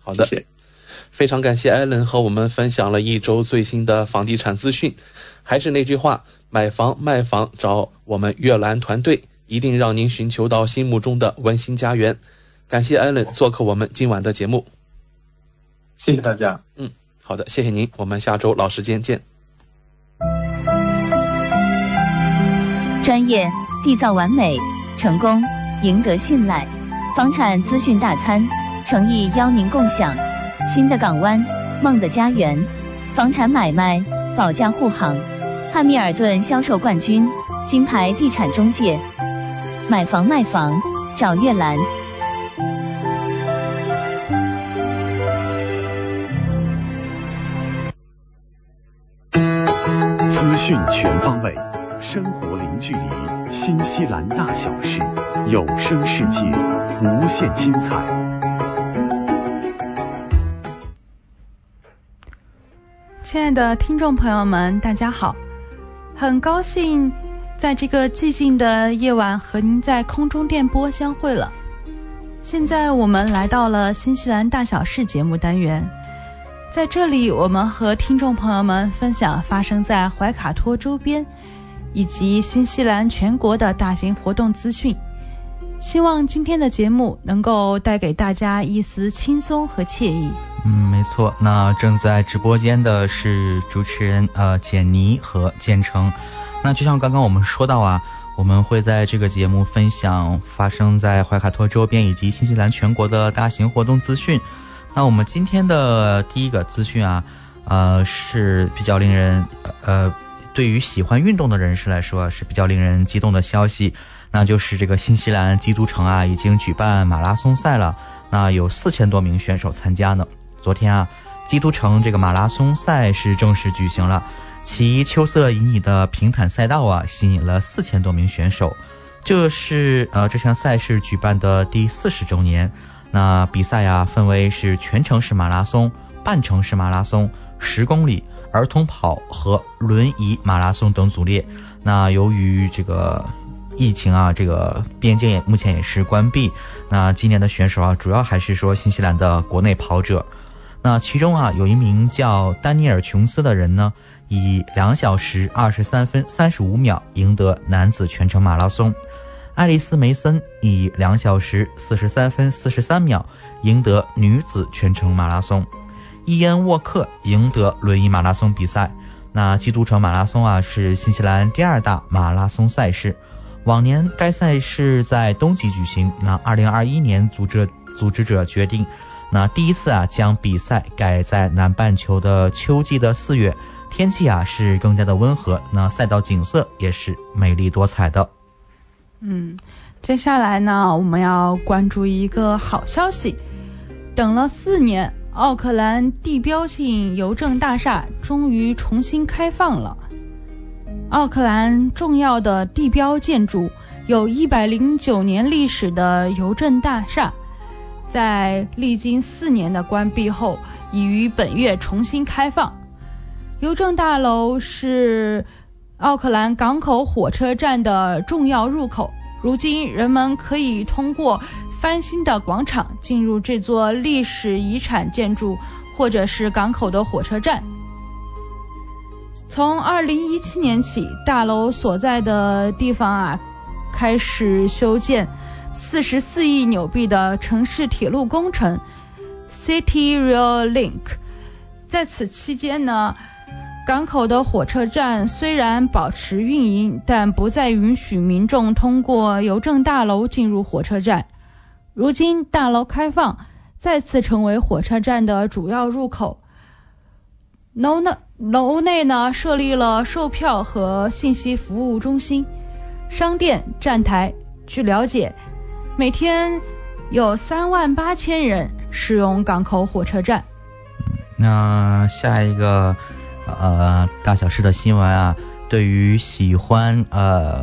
好的，谢谢。非常感谢艾伦和我们分享了一周最新的房地产资讯。还是那句话，买房卖房找我们悦兰团队，一定让您寻求到心目中的温馨家园。感谢艾伦做客我们今晚的节目。谢谢大家。好的，谢谢您，我们下周老时间见。专业缔造完美成功，赢得信赖。房产资讯大餐诚意邀您共享，新的港湾，梦的家园，房产买卖保驾护航。汉密尔顿销售冠军，金牌地产中介，买房卖房找悦兰。讯全方位，生活零距离，新西兰大小事，有声世界，无限精彩。亲爱的听众朋友们，大家好，很高兴在这个寂静的夜晚和您在空中电波相会了。现在我们来到了新西兰大小事节目单元，在这里我们和听众朋友们分享发生在怀卡托周边以及新西兰全国的大型活动资讯，希望今天的节目能够带给大家一丝轻松和惬意。嗯，没错。那正在直播间的是主持人简妮和建成。那就像刚刚我们说到啊，我们会在这个节目分享发生在怀卡托周边以及新西兰全国的大型活动资讯。那我们今天的第一个资讯啊，是比较令人对于喜欢运动的人士来说是比较令人激动的消息，那就是这个新西兰基督城啊已经举办马拉松赛了，那有4000多名选手参加呢。昨天啊，基督城这个马拉松赛是正式举行了，其秋色旖旎的平坦赛道啊吸引了4000多名选手，这是这项赛事举办的第40周年。那比赛啊分为是全程是马拉松、半程是马拉松、10公里、儿童跑和轮椅马拉松等组列。那由于这个疫情啊，这个边境目前也是关闭，那今年的选手啊主要还是说新西兰的国内跑者。那其中啊有一名叫丹尼尔·琼斯的人呢，以2小时23分35秒赢得男子全程马拉松。爱丽丝·梅森以2小时43分43秒赢得女子全程马拉松。伊恩·沃克赢得轮椅马拉松比赛。那基督城马拉松啊是新西兰第2大马拉松赛事，往年该赛事在冬季举行，那2021年组织者决定，那第一次啊将比赛改在南半球的秋季的4月，天气啊是更加的温和，那赛道景色也是美丽多彩的。嗯，接下来呢我们要关注一个好消息，等了4年。奥克兰地标性邮政大厦终于重新开放了。奥克兰重要的地标建筑，有109年历史的邮政大厦，在历经4年的关闭后，已于本月重新开放。邮政大楼是奥克兰港口火车站的重要入口，如今人们可以通过翻新的广场进入这座历史遗产建筑或者是港口的火车站。从2017年起，大楼所在的地方啊开始修建44亿纽币的城市铁路工程 City Rail Link。 在此期间呢，港口的火车站虽然保持运营，但不再允许民众通过邮政大楼进入火车站。如今大楼开放，再次成为火车站的主要入口。楼内呢设立了售票和信息服务中心、商店、站台。据了解，每天有38000人使用港口火车站。那下一个大小事的新闻啊，对于喜欢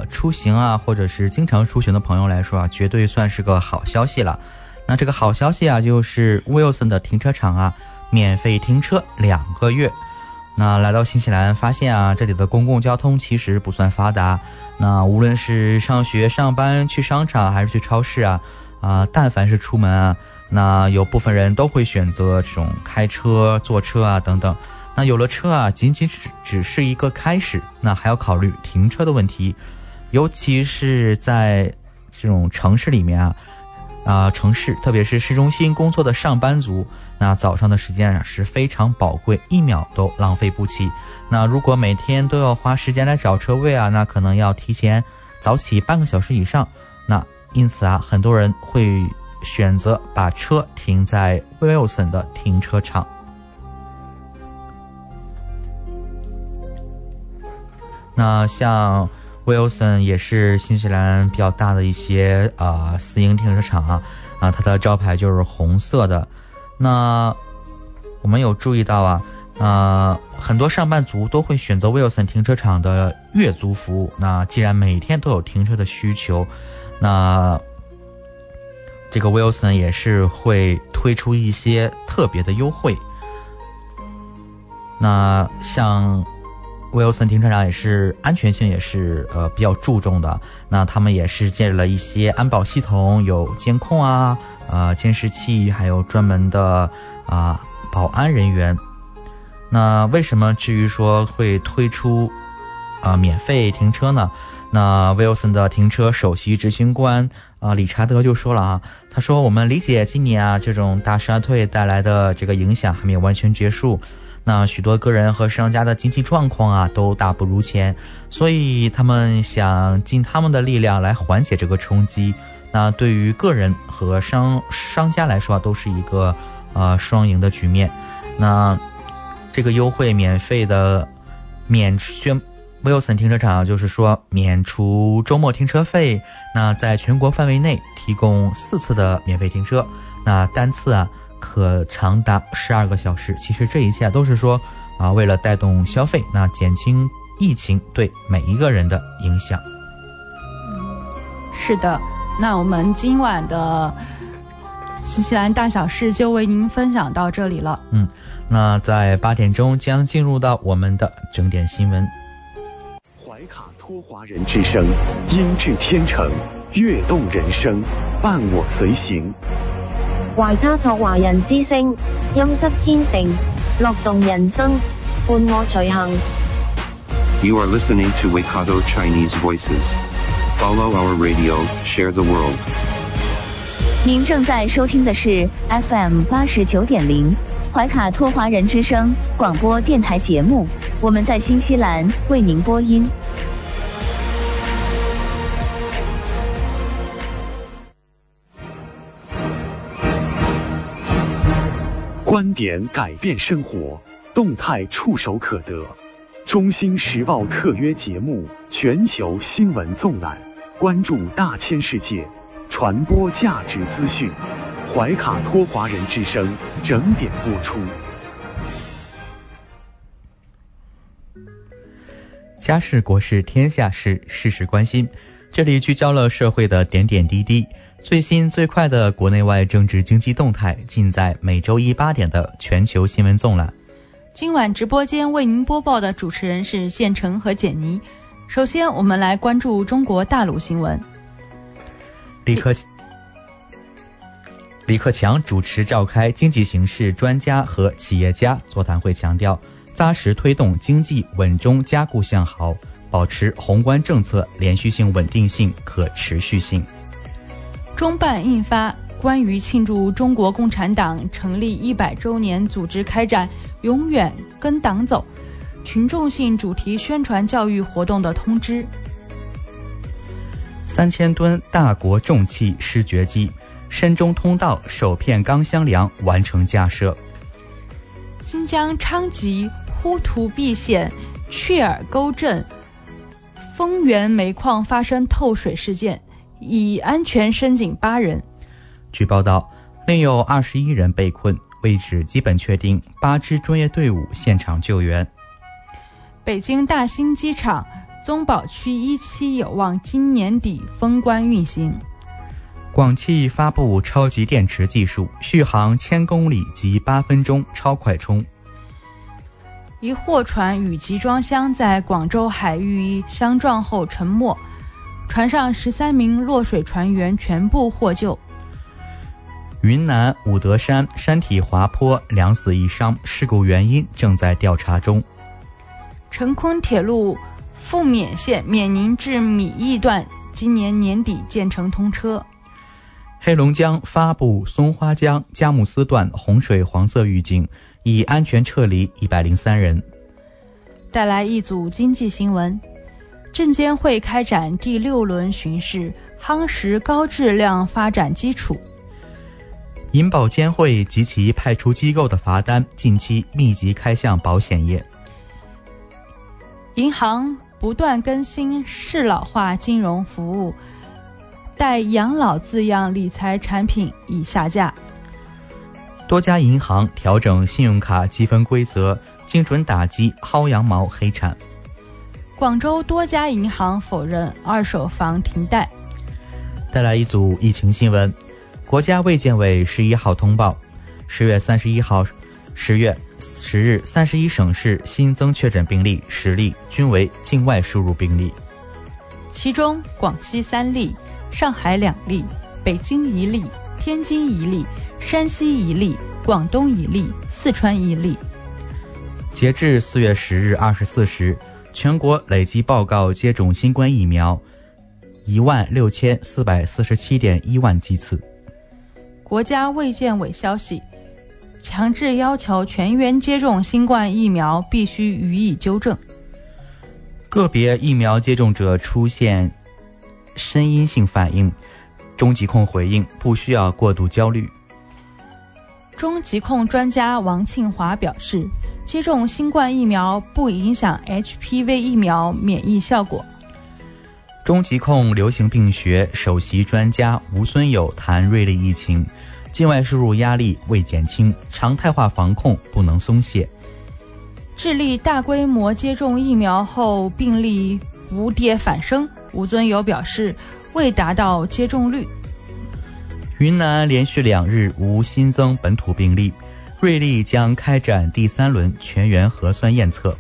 出行啊或者是经常出行的朋友来说啊，绝对算是个好消息了。那这个好消息啊就是Wilson的停车场啊免费停车2个月。那来到新西兰发现啊，这里的公共交通其实不算发达，那无论是上学、上班、去商场还是去超市啊，但凡是出门啊，那有部分人都会选择这种开车、坐车啊等等。那有了车啊，仅仅只是一个开始，那还要考虑停车的问题，尤其是在这种城市里面啊，城市特别是市中心工作的上班族，那早上的时间啊是非常宝贵，1秒都浪费不起。那如果每天都要花时间来找车位啊，那可能要提前早起半个小时以上。那因此啊，很多人会选择把车停在 Wilson 的停车场。那像 Wilson 也是新西兰比较大的一些私营停车场啊，它的招牌就是红色的。那我们有注意到啊，很多上班族都会选择 Wilson 停车场的月租服务。那既然每天都有停车的需求，那这个 Wilson 也是会推出一些特别的优惠。那像Wilson 停车场也是安全性也是比较注重的，那他们也是建立了一些安保系统，有监控啊、监视器，还有专门的保安人员。那为什么至于说会推出免费停车呢？那 Wilson 的停车首席执行官理查德就说了啊，他说我们理解今年啊这种大衰退带来的这个影响还没有完全结束，那许多个人和商家的经济状况啊都大不如前，所以他们想尽他们的力量来缓解这个冲击，那对于个人和商家来说啊都是一个双赢的局面。那这个优惠免费的Wilson 停车场就是说免除周末停车费，那在全国范围内提供4次的免费停车，那单次啊可长达12个小时。其实这一切都是说啊为了带动消费，那减轻疫情对每一个人的影响。是的，那我们今晚的新西兰大小事就为您分享到这里了。那在8点钟将进入到我们的整点新闻。怀卡托华人之声，音质天成，跃动人生，伴我随行。怀卡托华人之声，音质天成，乐动人生，伴我随行。You are listening to Waikato Chinese Voices. Follow our radio, share the world. 您正在收听的是 FM 89.0怀卡托华人之声广播电台节目。我们在新西兰为您播音。观点改变生活，动态触手可得。中新时报特约节目全球新闻纵览，关注大千世界，传播价值资讯。怀卡托华人之声整点播出。家事国事天下事，事事关心。这里聚焦了社会的点点滴滴，最新最快的国内外政治经济动态，尽在每周一8点的全球新闻纵览。今晚直播间为您播报的主持人是宪成和简妮。首先，我们来关注中国大陆新闻。李克强主持召开经济形势专家和企业家座谈会，强调扎实推动经济稳中加固向好，保持宏观政策连续性、稳定性、可持续性。中办印发关于庆祝中国共产党成立100周年组织开展永远跟党走群众性主题宣传教育活动的通知。3000吨大国重器失掘机深中通道首片钢箱梁完成架设。新疆昌吉呼图壁县雀尔沟镇丰源煤矿发生透水事件，已安全申请8人。据报道，另有21人被困，位置基本确定，8支专业队伍现场救援。北京大兴机场宗保区1期有望今年底封关运行。广汽发布超级电池技术，续航1000公里及8分钟超快充。一货船与集装箱在广州海域相撞后沉没，船上13名落水船员全部获救。云南武德山山体滑坡2死1伤，事故原因正在调查中。成昆铁路富缅县缅宁至米易段今年年底建成通车。黑龙江发布松花江佳木斯段洪水黄色预警，已安全撤离103人。带来一组经济新闻。证监会开展第6轮巡视，夯实高质量发展基础。银保监会及其派出机构的罚单近期密集开向保险业。银行不断更新适老化金融服务，带养老字样理财产品已下架。多家银行调整信用卡积分规则，精准打击薅羊毛黑产。广州多家银行否认二手房停贷。带来一组疫情新闻。国家卫健委11号通报，10月10日31省市新增确诊病例10例，均为境外输入病例，其中广西3例，上海2例，北京1例，天津1例，山西1例，广东1例，四川1例。截至4月10日24时，全国累计报告接种新冠疫苗16447.1万剂次。国家卫健委消息，强制要求全员接种新冠疫苗必须予以纠正。个别疫苗接种者出现声音性反应，中疾控回应不需要过度焦虑。中疾控专家王庆华表示，接种新冠疫苗不影响 HPV 疫苗免疫效果。中疾控流行病学首席专家吴孙友谈瑞丽疫情，境外输入压力未减轻，常态化防控不能松懈。智利大规模接种疫苗后病例无跌反升，吴尊友表示未达到接种率。云南连续2日无新增本土病例，瑞丽将开展第3轮全员核酸验测。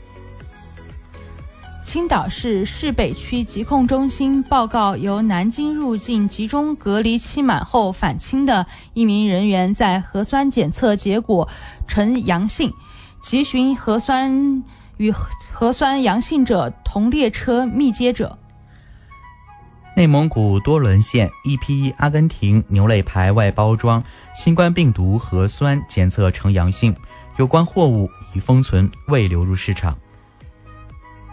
青岛市市北区疾控中心报告，由南京入境集中隔离期满后返青的一名人员在核酸检测结果呈阳性，集群核酸与核酸阳性者同列车密接者。内蒙古多伦县一批阿根廷牛肋排外包装新冠病毒核酸检测呈阳性，有关货物已封存，未流入市场。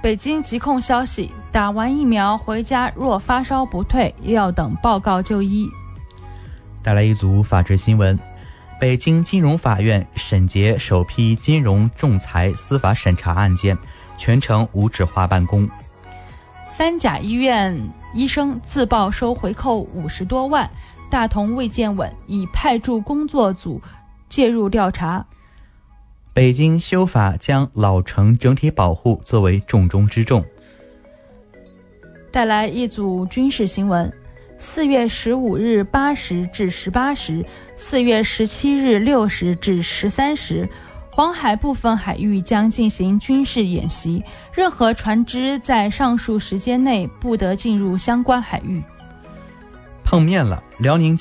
北京疾控消息，打完疫苗回家若发烧不退，要等报告就医。带来一组法治新闻，北京金融法院审结首批金融仲裁司法审查案件，全程无纸化办公。三甲医院医生自曝收回扣50多万，大同卫健委已派驻工作组介入调查。北京修法将老城整体保护作为重中之重。带来一组军事新闻，4月15日8时至18时，4月17日6时至13时，黄海部分海域将进行军事演习，任何船只在上述时间内不得进入相关海域。碰面了，辽宁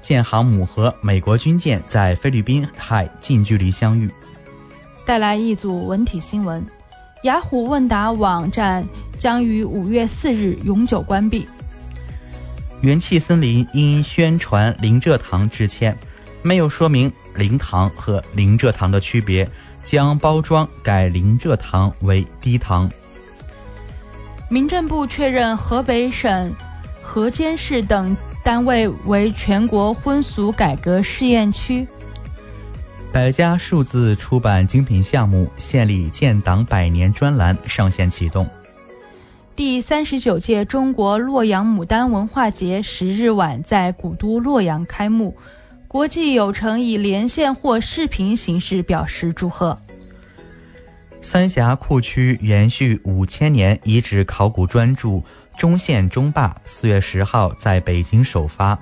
舰航母和美国军舰在菲律宾海近距离相遇。带来一组文体新闻，雅虎问答网站将于5月4日永久关闭。元气森林因宣传零蔗糖致歉，没有说明零糖和零蔗糖的区别，将包装改零蔗糖为低糖。民政部确认河北省河间市等单位为全国婚俗改革试验区。百家数字出版精品项目县里建党百年专栏上线启动。第39届中国洛阳牡丹文化节10日晚在古都洛阳开幕，国际友城以连线或视频形式表示祝贺。三峡库区延续5000年遗址考古专著中县中坝4月10号在北京首发。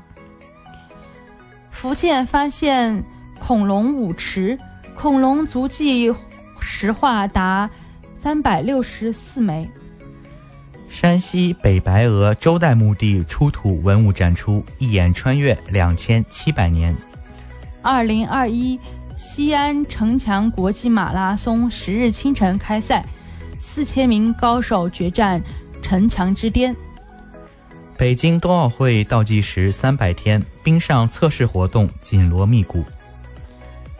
福建发现恐龙舞池，恐龙足迹石化达364枚。山西北白鹅周代墓地出土文物展出，一眼穿越2700年。2021西安城墙国际马拉松10日清晨开赛，4000名高手决战城墙之巅。北京冬奥会倒计时300天，冰上测试活动紧锣密鼓。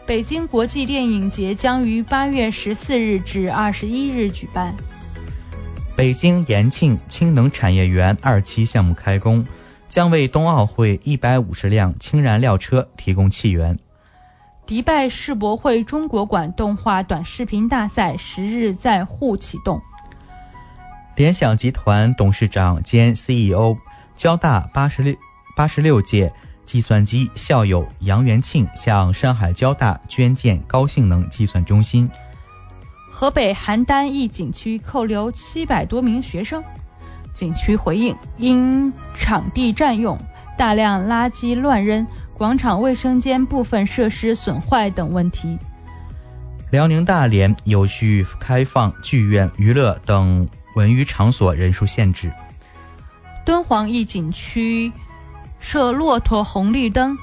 北京国际电影节将于8月14日至21日举办。北京延庆氢能产业园2期项目开工，将为冬奥会150辆氢燃料车提供气源。迪拜世博会中国馆动画短视频大赛10日在沪启动。联想集团董事长兼 CEO 交大86届计算机校友杨元庆向上海交大捐建高性能计算中心。河北邯郸一景区扣留700多名学生，景区回应因场地占用、大量垃圾乱扔、广场卫生间部分设施损坏等问题。辽宁大连有序开放剧院、娱乐等文娱场所人数限制。敦煌一景区设骆驼红绿灯，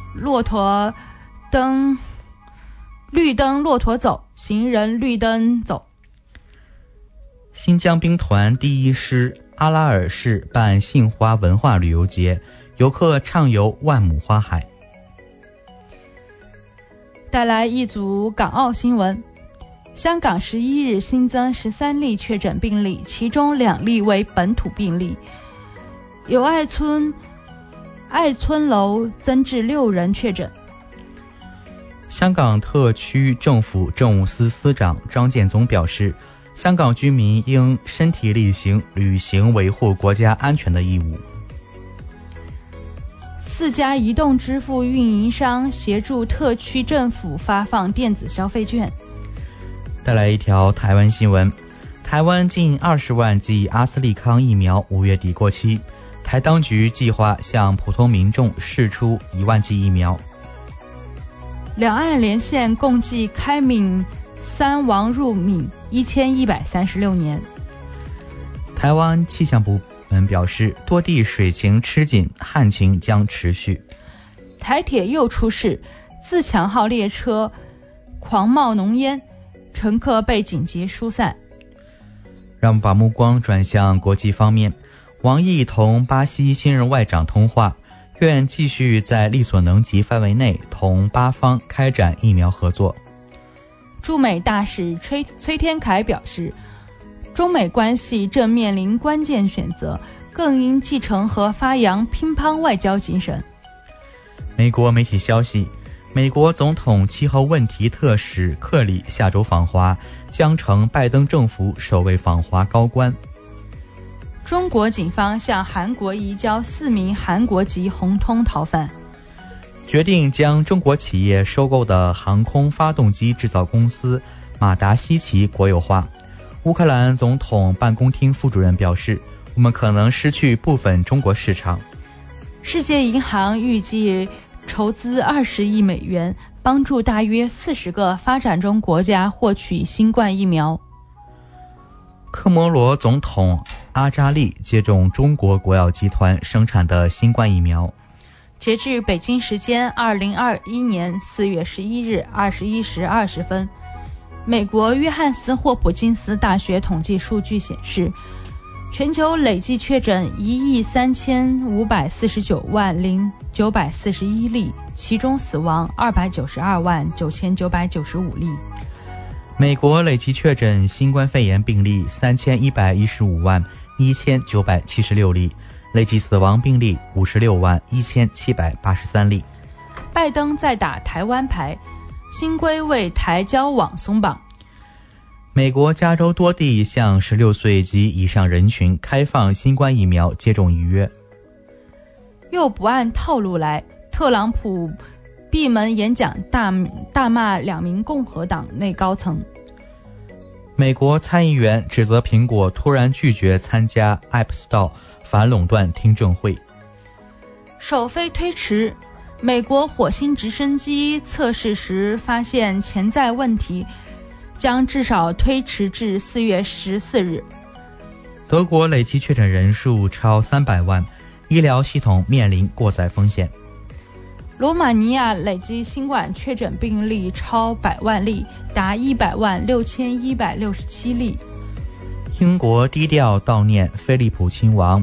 绿灯骆驼走，行人绿灯走。新疆兵团第一师阿拉尔市办杏花文化旅游节，游客畅游万亩花海。带来一组港澳新闻。香港11日新增13例确诊病例，其中2例为本土病例。友爱村楼增至6人确诊。香港特区政府政务司司长张建宗表示，香港居民应身体力行，履行维护国家安全的义务。4家移动支付运营商协助特区政府发放电子消费券。带来一条台湾新闻，台湾近20万剂阿斯利康疫苗5月底过期，台当局计划向普通民众释出1万剂疫苗。两岸连线共计开闽三王入闽1136年。台湾气象部门表示，多地水情吃紧，旱情将持续。台铁又出事，自强号列车狂冒浓烟，乘客被紧急疏散。让我们把目光转向国际方面，王毅同巴西新任外长通话，愿继续在力所能及范围内同巴方开展疫苗合作。驻美大使崔天凯表示，中美关系正面临关键选择，更应继承和发扬乒乓外交精神。美国媒体消息，美国总统气候问题特使克里下周访华，将成拜登政府首位访华高官。中国警方向韩国移交4名韩国籍红通逃犯。决定将中国企业收购的航空发动机制造公司马达西奇国有化。乌克兰总统办公厅副主任表示，我们可能失去部分中国市场。世界银行预计筹资20亿美元，帮助大约40个发展中国家获取新冠疫苗。科摩罗总统阿扎利接种中国国药集团生产的新冠疫苗。截至北京时间2021年4月11日21时20分，美国约翰斯霍普金斯大学统计数据显示，全球累计确诊135,490,941例，其中死亡292,995例。美国累计确诊新冠肺炎病例3,115,1,976例。累计死亡病例56,1783例。拜登在打台湾牌，新规为台交网松绑。美国加州多地向16岁及以上人群开放新冠疫苗接种预约。又不按套路来，特朗普闭门演讲大骂2名共和党内高层。美国参议员指责苹果突然拒绝参加 App Store 反垄断听证会。首飞推迟，美国火星直升机测试时发现潜在问题，将至少推迟至4月14日。德国累计确诊人数超300万，医疗系统面临过载风险。罗马尼亚累计新冠确诊病例超100万例，达1,000,667例。英国低调悼念菲利普亲王，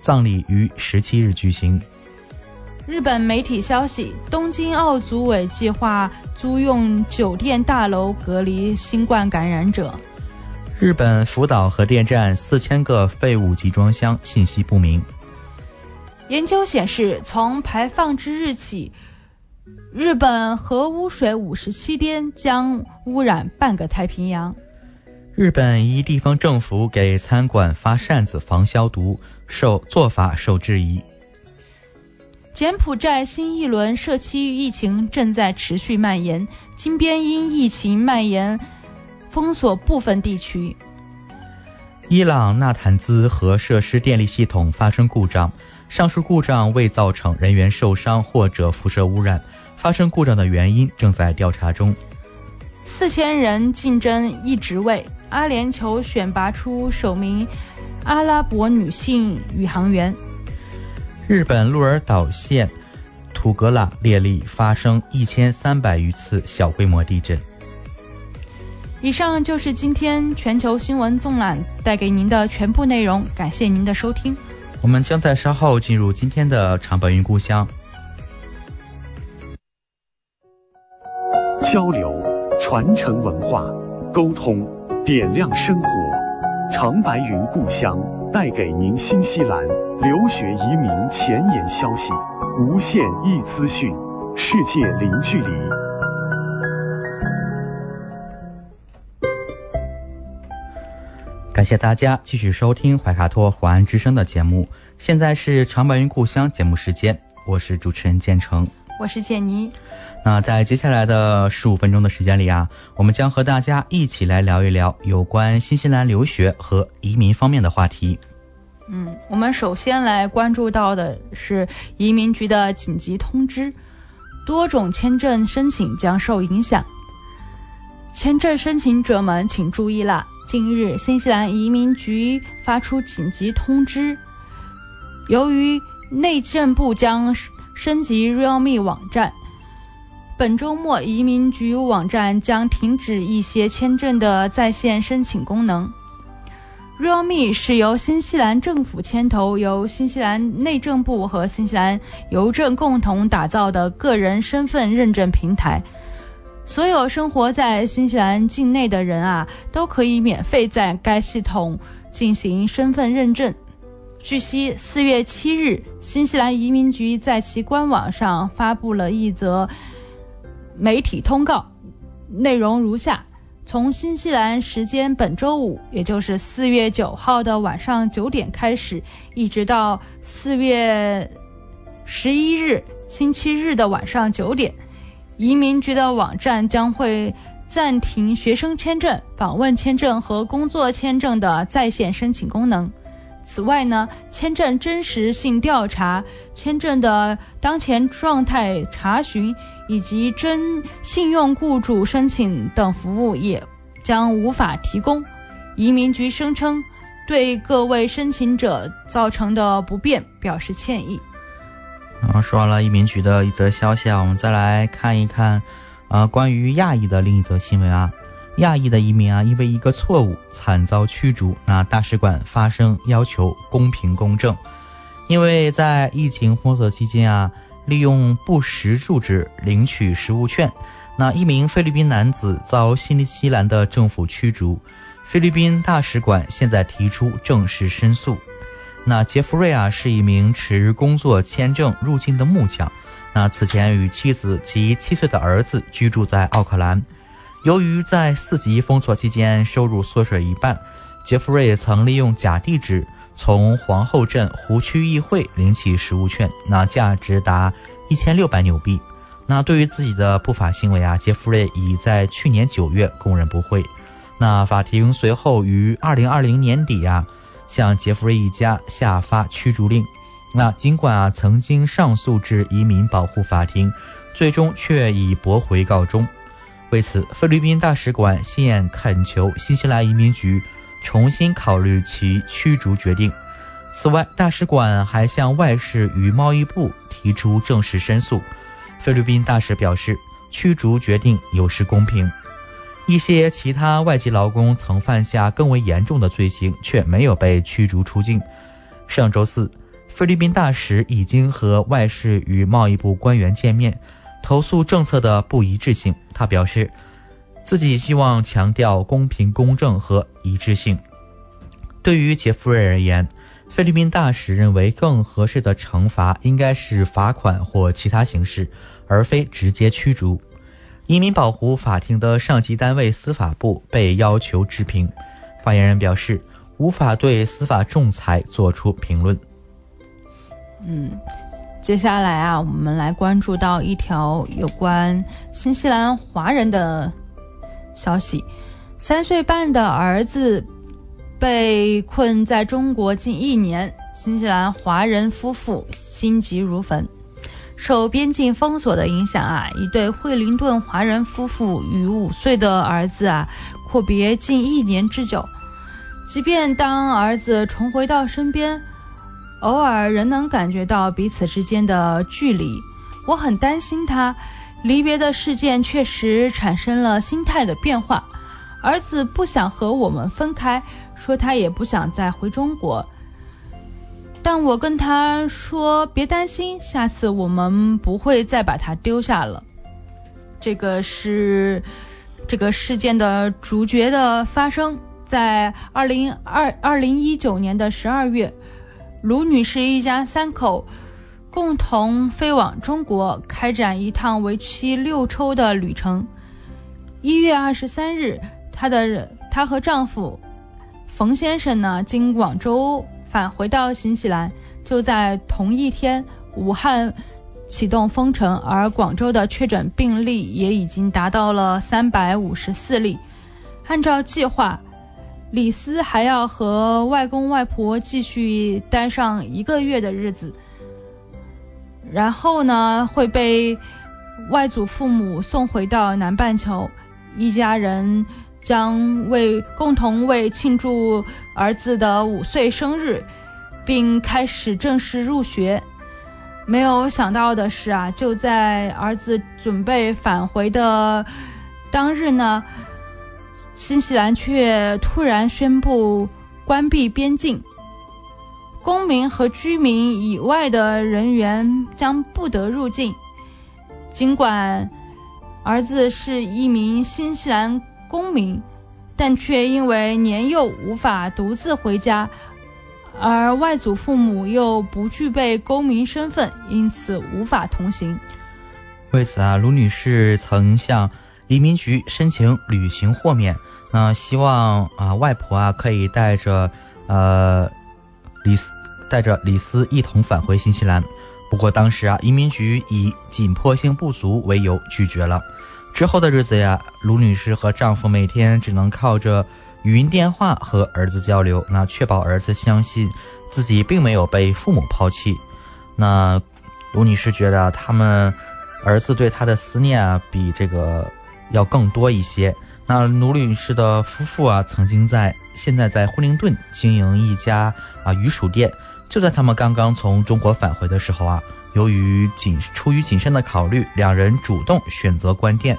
葬礼于17日举行。日本媒体消息，东京奥组委计划租用酒店大楼隔离新冠感染者。日本福岛核电站4000个废物集装箱信息不明。研究显示，从排放之日起，日本核污水57天将污染半个太平洋。日本一地方政府给餐馆发扇子防消毒，做法受质疑。柬埔寨新一轮社区疫情正在持续蔓延，金边因疫情蔓延封锁部分地区。伊朗纳坦兹核设施电力系统发生故障，上述故障未造成人员受伤或者辐射污染，发生故障的原因正在调查中。4000人竞争一职位，阿联酋选拔出首名阿拉伯女性宇航员。日本鹿儿岛县土格拉列里发生1300余次小规模地震。以上就是今天全球新闻纵览带给您的全部内容，感谢您的收听。我们将在稍后进入今天的长白云故乡。交流，传承文化，沟通，点亮生活。长白云故乡带给您新西兰留学移民前沿消息，无限易资讯，世界零距离。感谢大家继续收听怀卡托华安之声的节目，现在是长白云故乡节目时间，我是主持人建成，我是简妮。那在接下来的15分钟的时间里啊，我们将和大家一起来聊一聊有关新西兰留学和移民方面的话题。我们首先来关注到的是移民局的紧急通知，多种签证申请将受影响，签证申请者们请注意啦！近日，新西兰移民局发出紧急通知，由于内政部将升级 Realme 网站，本周末移民局网站将停止一些签证的在线申请功能。Realme 是由新西兰政府牵头，由新西兰内政部和新西兰邮政共同打造的个人身份认证平台。所有生活在新西兰境内的人啊，都可以免费在该系统进行身份认证。据悉，4月7日，新西兰移民局在其官网上发布了一则媒体通告，内容如下：从新西兰时间本周五，也就是4月9号的晚上9点开始，一直到4月11日，星期日的晚上9点。移民局的网站将会暂停学生签证、访问签证和工作签证的在线申请功能。此外呢，签证真实性调查、签证的当前状态查询以及征信用雇主申请等服务也将无法提供。移民局声称对各位申请者造成的不便表示歉意。然后说完了移民局的一则消息啊，我们再来看一看，关于亚裔的另一则新闻啊。亚裔的移民啊，因为一个错误惨遭驱逐，那大使馆发声要求公平公正。因为在疫情封锁期间啊，利用不实住址领取食物券，那一名菲律宾男子遭新西兰的政府驱逐，菲律宾大使馆现在提出正式申诉。那杰弗瑞啊，是一名持工作签证入境的木匠，那此前与妻子及7岁的儿子居住在奥克兰。由于在4级封锁期间收入缩水一半，杰弗瑞曾利用假地址从皇后镇湖区议会领取食物券，那价值达1600纽币。那对于自己的不法行为啊，杰弗瑞已在去年9月供认不讳。那法庭随后于2020年底啊，向杰弗瑞一家下发驱逐令。那尽管啊曾经上诉至移民保护法庭，最终却以驳回告终。为此，菲律宾大使馆现恳求新西兰移民局重新考虑其驱逐决定。此外，大使馆还向外事与贸易部提出正式申诉。菲律宾大使表示，驱逐决定有失公平。一些其他外籍劳工曾犯下更为严重的罪行，却没有被驱逐出境。上周四，菲律宾大使已经和外事与贸易部官员见面，投诉政策的不一致性。他表示，自己希望强调公平公正和一致性。对于杰弗瑞而言，菲律宾大使认为更合适的惩罚应该是罚款或其他形式，而非直接驱逐。移民保护法庭的上级单位司法部被要求置评，发言人表示无法对司法仲裁做出评论。接下来啊，我们来关注到一条有关新西兰华人的消息。3岁半的儿子被困在中国近1年，新西兰华人夫妇心急如焚。受边境封锁的影响啊，一对惠灵顿华人夫妇与5岁的儿子啊阔别近1年之久。即便当儿子重回到身边，偶尔仍能感觉到彼此之间的距离。我很担心他，离别的事件确实产生了心态的变化。儿子不想和我们分开，说他也不想再回中国。但我跟他说别担心，下次我们不会再把他丢下了。这个是这个事件的主角的发生，在2019年的12月，卢女士一家三口共同飞往中国，开展一趟为期6周的旅程。1月23日，她和丈夫冯先生呢经广州返回到新西兰，就在同一天，武汉启动封城，而广州的确诊病例也已经达到了354例。按照计划，李斯还要和外公外婆继续待上1个月的日子，然后呢会被外祖父母送回到南半球。一家人将共同为庆祝儿子的5岁生日，并开始正式入学。没有想到的是啊，就在儿子准备返回的当日呢，新西兰却突然宣布关闭边境，公民和居民以外的人员将不得入境。尽管儿子是一名新西兰公民，但却因为年幼无法独自回家，而外祖父母又不具备公民身份，因此无法同行。为此啊，卢女士曾向移民局申请旅行豁免，那希望啊外婆啊可以带着李斯一同返回新西兰。不过当时啊，移民局以紧迫性不足为由拒绝了。之后的日子呀，卢女士和丈夫每天只能靠着语音电话和儿子交流，那确保儿子相信自己并没有被父母抛弃。那卢女士觉得他们儿子对她的思念啊，比这个要更多一些。那卢女士的夫妇啊，现在在惠灵顿经营一家啊鱼薯店。就在他们刚刚从中国返回的时候啊，出于谨慎的考虑，两人主动选择关店。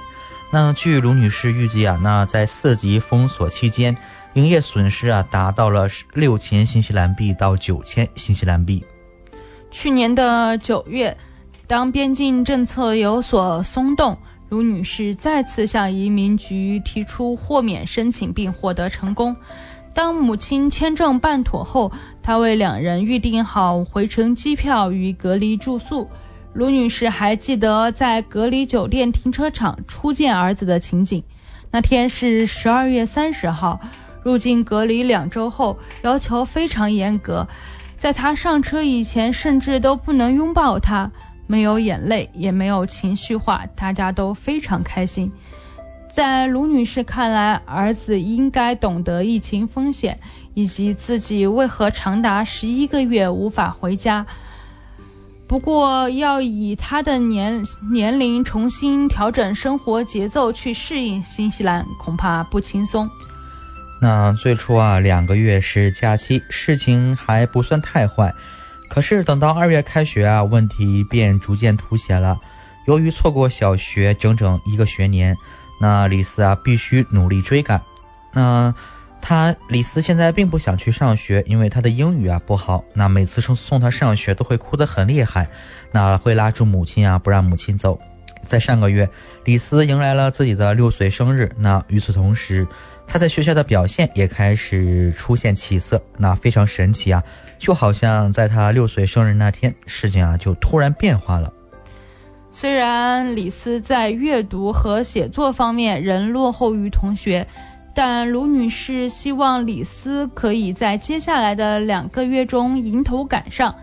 那据卢女士预计啊，那在4级封锁期间，营业损失啊达到了6000新西兰币到9000新西兰币。去年的9月，当边境政策有所松动，卢女士再次向移民局提出豁免申请，并获得成功。当母亲签证办妥后，她为两人预订好回程机票与隔离住宿。卢女士还记得在隔离酒店停车场初见儿子的情景。那天是12月30号，入境隔离2周后，要求非常严格，在她上车以前甚至都不能拥抱她。没有眼泪，也没有情绪化，大家都非常开心。在卢女士看来，儿子应该懂得疫情风险，以及自己为何长达11个月无法回家。不过要以她的年龄重新调整生活节奏去适应新西兰，恐怕不轻松。那最初啊，2个月是假期，事情还不算太坏。可是等到2月开学啊，问题便逐渐凸显了。由于错过小学整整1个学年，那李斯啊必须努力追赶。那李斯现在并不想去上学，因为他的英语啊不好。那每次送他上学都会哭得很厉害，那会拉住母亲啊，不让母亲走。在上个月，李斯迎来了自己的6岁生日。那与此同时，他在学校的表现也开始出现起色，那非常神奇啊，就好像在他6岁生日那天，事情啊就突然变化了。虽然李斯在阅读和写作方面仍落后于同学，但卢女士希望李斯可以在接下来的2个月中迎头赶上。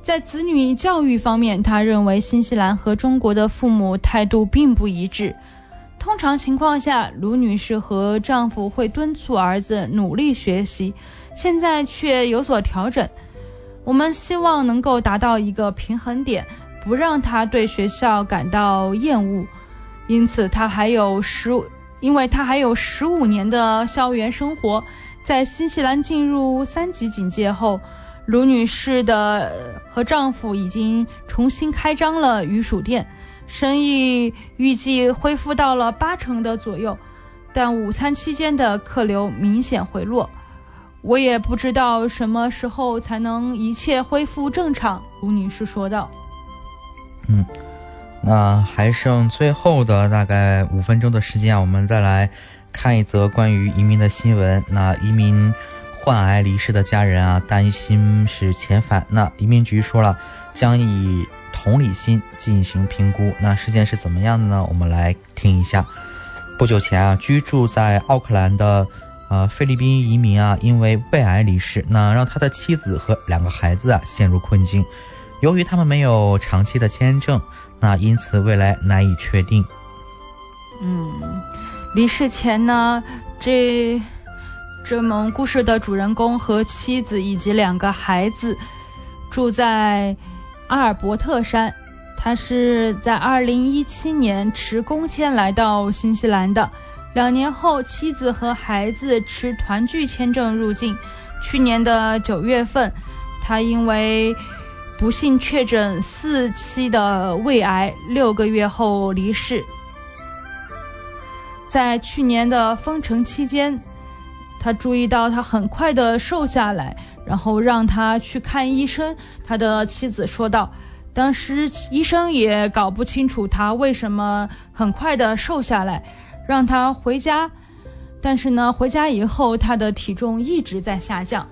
在子女教育方面，她认为新西兰和中国的父母态度并不一致。通常情况下，卢女士和丈夫会敦促儿子努力学习，现在却有所调整。我们希望能够达到一个平衡点，不让他对学校感到厌恶。因此他还有15年的校园生活。在新西兰进入3级警戒后，卢女士和丈夫已经重新开张了鱼薯店，生意预计恢复到了80%的左右，但午餐期间的客流明显回落。我也不知道什么时候才能一切恢复正常，卢女士说道。那还剩最后的大概5分钟的时间，我们再来看一则关于移民的新闻。那移民患癌离世的家人啊，担心是遣返。那移民局说了，将以同理心进行评估。那事件是怎么样的呢？我们来听一下。不久前啊，居住在奥克兰的菲律宾移民啊，因为胃癌离世，那让他的妻子和2个孩子啊陷入困境。由于他们没有长期的签证，那因此未来难以确定。离世前呢，这门故事的主人公和妻子以及2个孩子住在阿尔伯特山。他是在2017年持工签来到新西兰的。2年后，妻子和孩子持团聚签证入境。去年的9月份，他因为不幸确诊4期的胃癌，6个月后离世。在去年的封城期间，他注意到他很快的瘦下来，然后让他去看医生。他的妻子说道，当时医生也搞不清楚他为什么很快的瘦下来，让他回家，但是呢，回家以后他的体重一直在下降。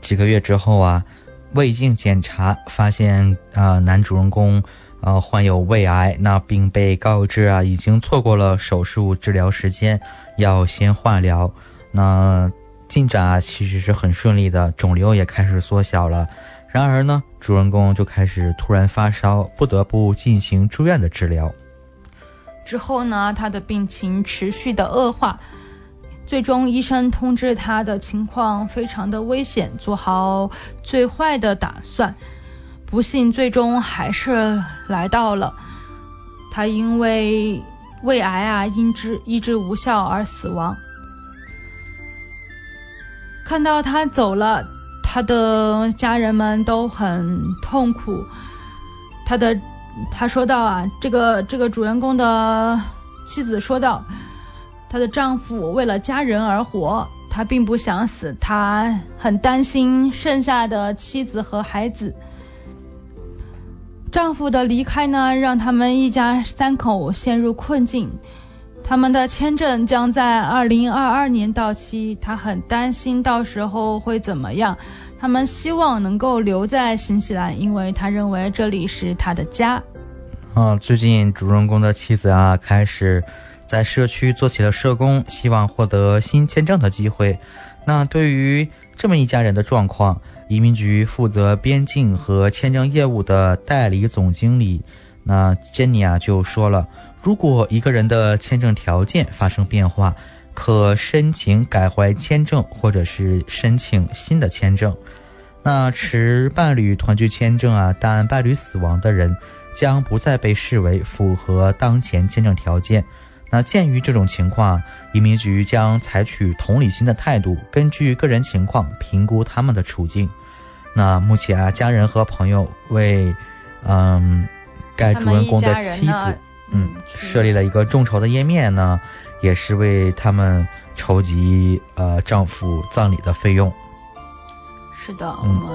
几个月之后啊，胃镜检查发现男主人公患有胃癌，那并被告知啊已经错过了手术治疗时间，要先化疗。那进展啊其实是很顺利的，肿瘤也开始缩小了。然而呢，主人公就开始突然发烧，不得不进行住院的治疗。之后呢，他的病情持续的恶化，最终医生通知他的情况非常的危险，做好最坏的打算。不幸最终还是来到了，他因为胃癌啊医治无效而死亡。看到他走了，他的家人们都很痛苦。他说道啊，这个主人公的妻子说道，她的丈夫为了家人而活，他并不想死，他很担心剩下的妻子和孩子。丈夫的离开呢，让他们一家3口陷入困境。他们的签证将在2022年到期，他很担心到时候会怎么样。他们希望能够留在新西兰，因为他认为这里是他的家。最近主人公的妻子啊，开始在社区做起了社工，希望获得新签证的机会。那对于这么一家人的状况，移民局负责边境和签证业务的代理总经理那珍妮啊就说了，如果一个人的签证条件发生变化，可申请改回签证或者是申请新的签证。那持伴侣团聚签证啊，但伴侣死亡的人将不再被视为符合当前签证条件。那鉴于这种情况，移民局将采取同理心的态度，根据个人情况评估他们的处境。那目前啊，家人和朋友为该主人公的妻子设立了一个众筹的页面呢，也是为他们筹集丈夫葬礼的费用。是的，我们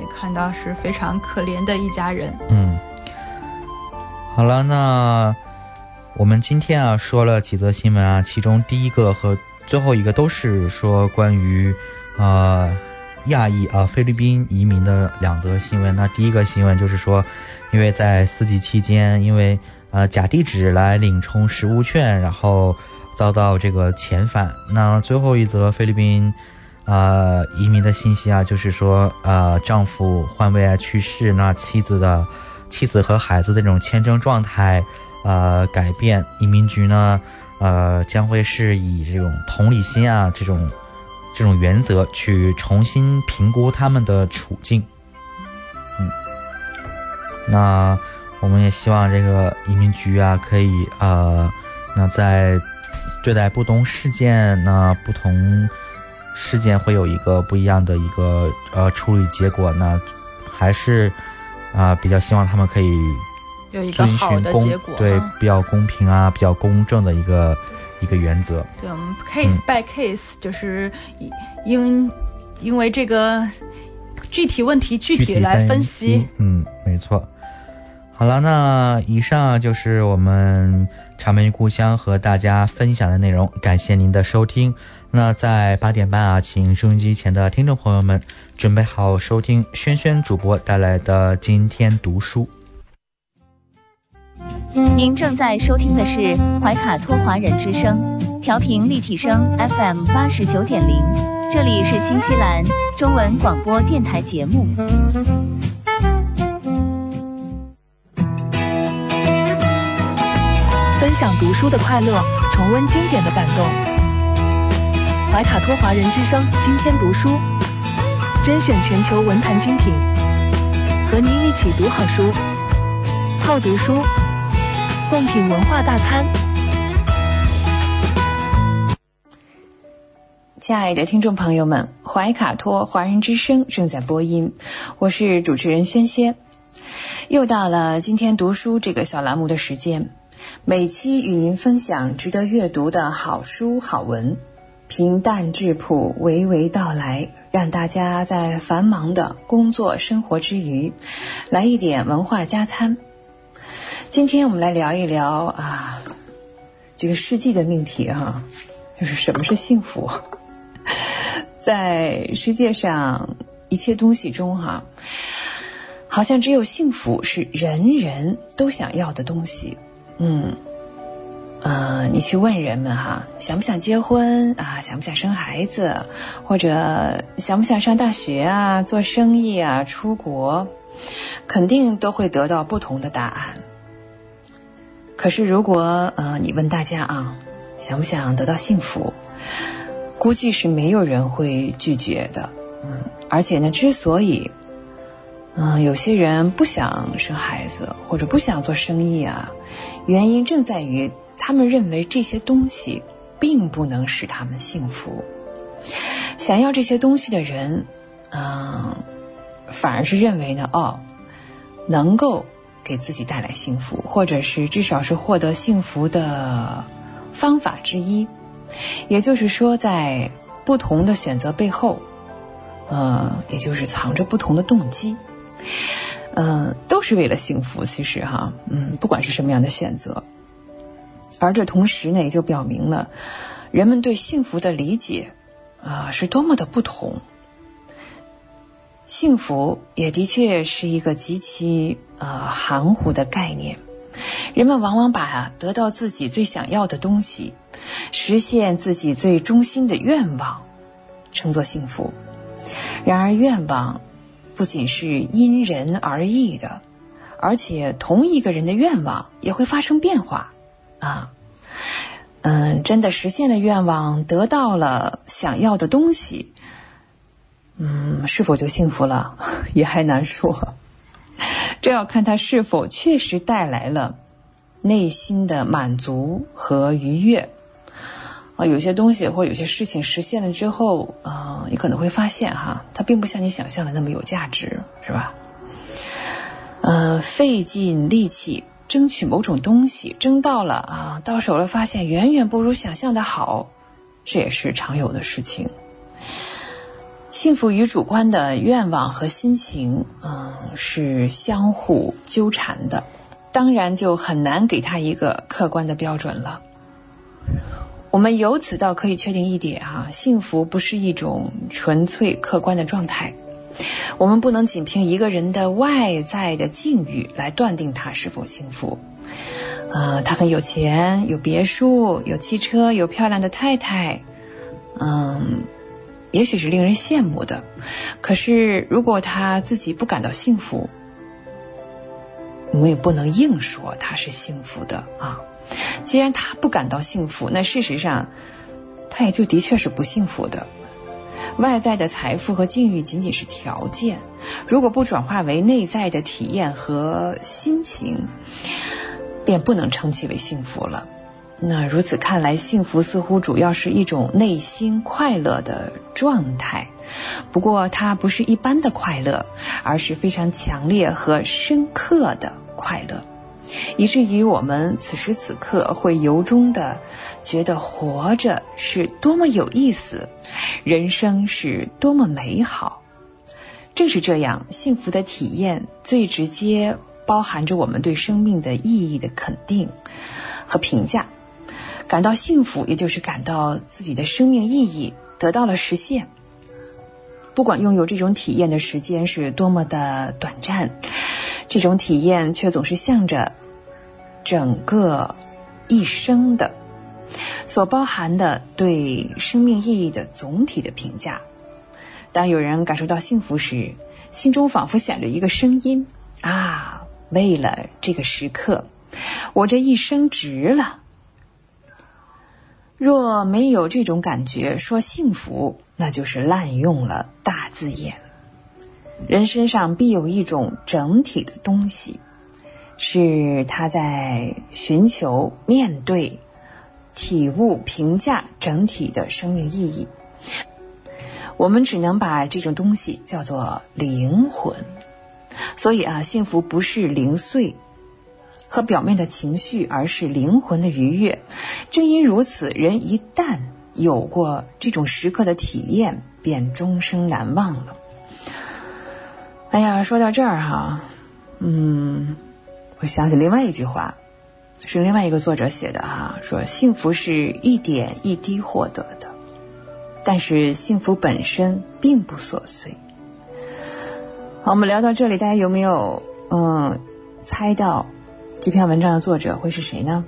也看到是非常可怜的一家人。好了，那我们今天啊说了几则新闻啊，其中第一个和最后一个都是说关于亚裔菲律宾移民的2则新闻。那第一个新闻就是说，因为在4G期间，因为假地址来领充实物券，然后遭到这个遣返。那最后一则菲律宾移民的信息啊，就是说丈夫患胃癌去世，那妻子和孩子的这种签证状态改变，移民局呢将会是以这种同理心啊这种原则去重新评估他们的处境。那我们也希望这个移民局啊可以那在对待不同事件呢，不同事件会有一个不一样的一个处理结果呢，还是比较希望他们可以有一个好的结果，对，比较公平啊，比较公正的一个一个原则。对，我们 case by case、就是因为这个具体问题具体来分析。嗯，没错。好了，那以上就是我们茶美故乡和大家分享的内容，感谢您的收听。那在8:30啊，请收音机前的听众朋友们准备好收听轩轩主播带来的今天读书。您正在收听的是怀卡托华人之声，调频立体声 FM 89.0，这里是新西兰中文广播电台节目。分享读书的快乐，重温经典的感动。怀卡托华人之声今天读书，甄选全球文坛精品，和您一起读好书，好读书，共品文化大餐。亲爱的听众朋友们，怀卡托华人之声正在播音，我是主持人萱萱。又到了今天读书这个小栏目的时间。每期与您分享值得阅读的好书好文，平淡质朴，娓娓道来，让大家在繁忙的工作生活之余，来一点文化加餐。今天我们来聊一聊这个世纪的命题就是什么是幸福。在世界上一切东西中好像只有幸福是人人都想要的东西。你去问人们想不想结婚想不想生孩子，或者想不想上大学做生意出国，肯定都会得到不同的答案。可是如果你问大家想不想得到幸福，估计是没有人会拒绝的。而且呢，之所以有些人不想生孩子或者不想做生意原因正在于他们认为这些东西并不能使他们幸福。想要这些东西的人反而是认为呢能够给自己带来幸福，或者是至少是获得幸福的方法之一。也就是说，在不同的选择背后也就是藏着不同的动机。都是为了幸福，其实不管是什么样的选择。而这同时呢，也就表明了人们对幸福的理解是多么的不同。幸福也的确是一个极其含糊的概念，人们往往把得到自己最想要的东西，实现自己最衷心的愿望称作幸福。然而愿望不仅是因人而异的，而且同一个人的愿望也会发生变化真的实现了愿望，得到了想要的东西，是否就幸福了也还难说。这要看他是否确实带来了内心的满足和愉悦。有些东西或有些事情实现了之后你可能会发现它并不像你想象的那么有价值，是吧？费尽力气争取某种东西，争到了到手了发现远远不如想象的好，这也是常有的事情。幸福与主观的愿望和心情是相互纠缠的，当然就很难给它一个客观的标准了。我们由此倒可以确定一点幸福不是一种纯粹客观的状态，我们不能仅凭一个人的外在的境遇来断定他是否幸福。他很有钱，有别墅，有汽车，有漂亮的太太，也许是令人羡慕的，可是如果他自己不感到幸福，我们也不能硬说他是幸福的既然他不感到幸福，那事实上他也就的确是不幸福的。外在的财富和境遇仅仅是条件，如果不转化为内在的体验和心情，便不能称其为幸福了。那如此看来，幸福似乎主要是一种内心快乐的状态，不过它不是一般的快乐，而是非常强烈和深刻的快乐，以至于我们此时此刻会由衷的觉得活着是多么有意思，人生是多么美好。正是这样，幸福的体验最直接包含着我们对生命的意义的肯定和评价。感到幸福，也就是感到自己的生命意义得到了实现。不管拥有这种体验的时间是多么的短暂，这种体验却总是向着整个一生的所包含的对生命意义的总体的评价。当有人感受到幸福时，心中仿佛响着一个声音：啊，为了这个时刻，我这一生值了。若没有这种感觉，说幸福那就是滥用了大字眼。人身上必有一种整体的东西，是他在寻求、面对、体悟、评价整体的生命意义。我们只能把这种东西叫做灵魂。所以啊，幸福不是零碎和表面的情绪，而是灵魂的愉悦。正因如此，人一旦有过这种时刻的体验，便终生难忘了。哎呀，说到这儿哈，我想起另外一句话，是另外一个作者写的哈，说幸福是一点一滴获得的，但是幸福本身并不琐碎。好，我们聊到这里，大家有没有猜到这篇文章的作者会是谁呢？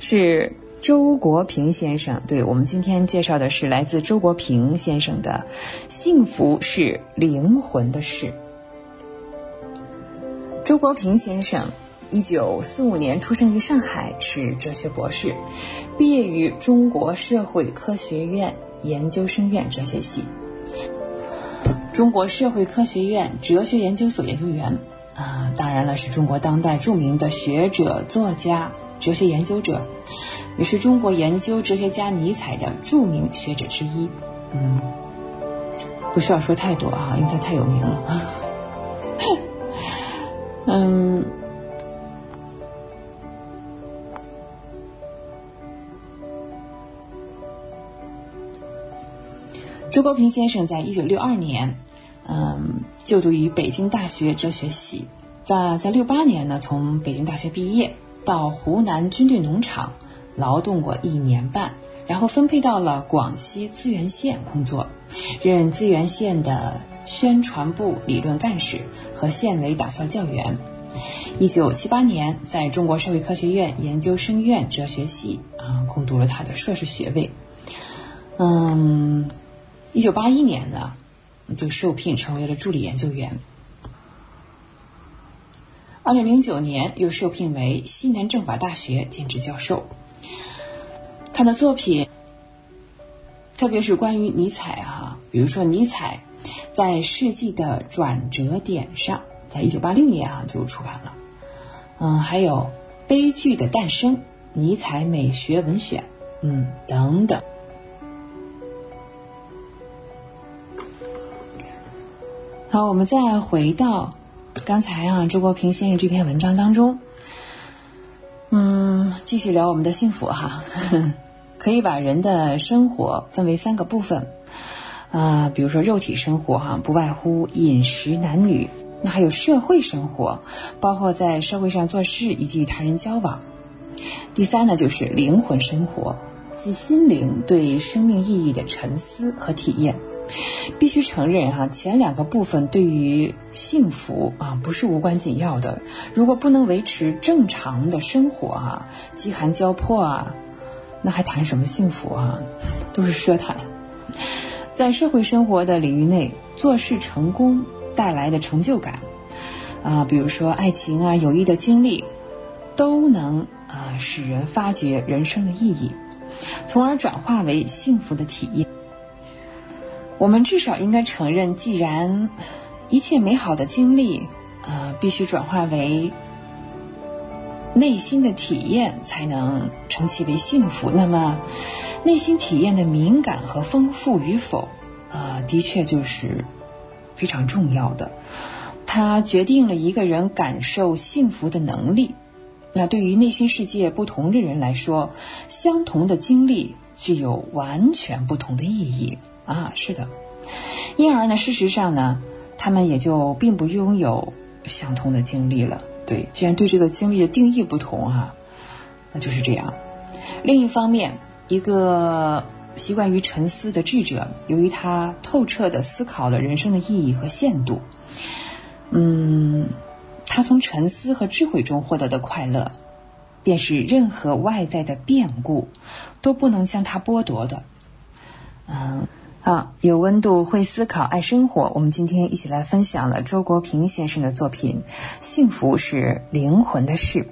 是周国平先生。对，我们今天介绍的是来自周国平先生的幸福是灵魂的事。周国平先生1945年出生于上海，是哲学博士，毕业于中国社会科学院研究生院哲学系，中国社会科学院哲学研究所研究员啊，当然了，是中国当代著名的学者、作家、哲学研究者，也是中国研究哲学家尼采的著名学者之一。不需要说太多啊，因为他太有名了。周国平先生在1962年，就读于北京大学哲学系，在68年呢，从北京大学毕业，到湖南军队农场劳动过1年半，然后分配到了广西资源县工作，任资源县的宣传部理论干事和县委打校教员。1978年在中国社会科学院研究生院哲学系攻读了他的硕士学位。1981年呢就受聘成为了助理研究员。2009年又受聘为西南政法大学兼职教授。他的作品特别是关于尼采比如说尼采在世纪的转折点上，在1986年就出版了。还有悲剧的诞生，尼采美学文选等等。好，我们再回到刚才周国平先生这篇文章当中，继续聊我们的幸福可以把人的生活分为3个部分比如说肉体生活不外乎饮食男女，那还有社会生活，包括在社会上做事以及与他人交往。第3呢，就是灵魂生活，即心灵对生命意义的沉思和体验。必须承认前2个部分对于幸福不是无关紧要的。如果不能维持正常的生活饥寒交迫那还谈什么幸福都是奢谈。在社会生活的领域内，做事成功带来的成就感比如说爱情友谊的经历，都能使人发掘人生的意义，从而转化为幸福的体验。我们至少应该承认，既然一切美好的经历必须转化为内心的体验才能称其为幸福，那么内心体验的敏感和丰富与否的确就是非常重要的。它决定了一个人感受幸福的能力。那对于内心世界不同的人来说，相同的经历具有完全不同的意义啊，是的。因而呢，事实上呢，他们也就并不拥有相同的经历了。对，既然对这个经历的定义不同啊，那就是这样。另一方面，一个习惯于沉思的智者，由于他透彻地思考了人生的意义和限度，他从沉思和智慧中获得的快乐，便是任何外在的变故都不能将他剥夺的。好，有温度，会思考，爱生活。我们今天一起来分享了周国平先生的作品《幸福是灵魂的事》。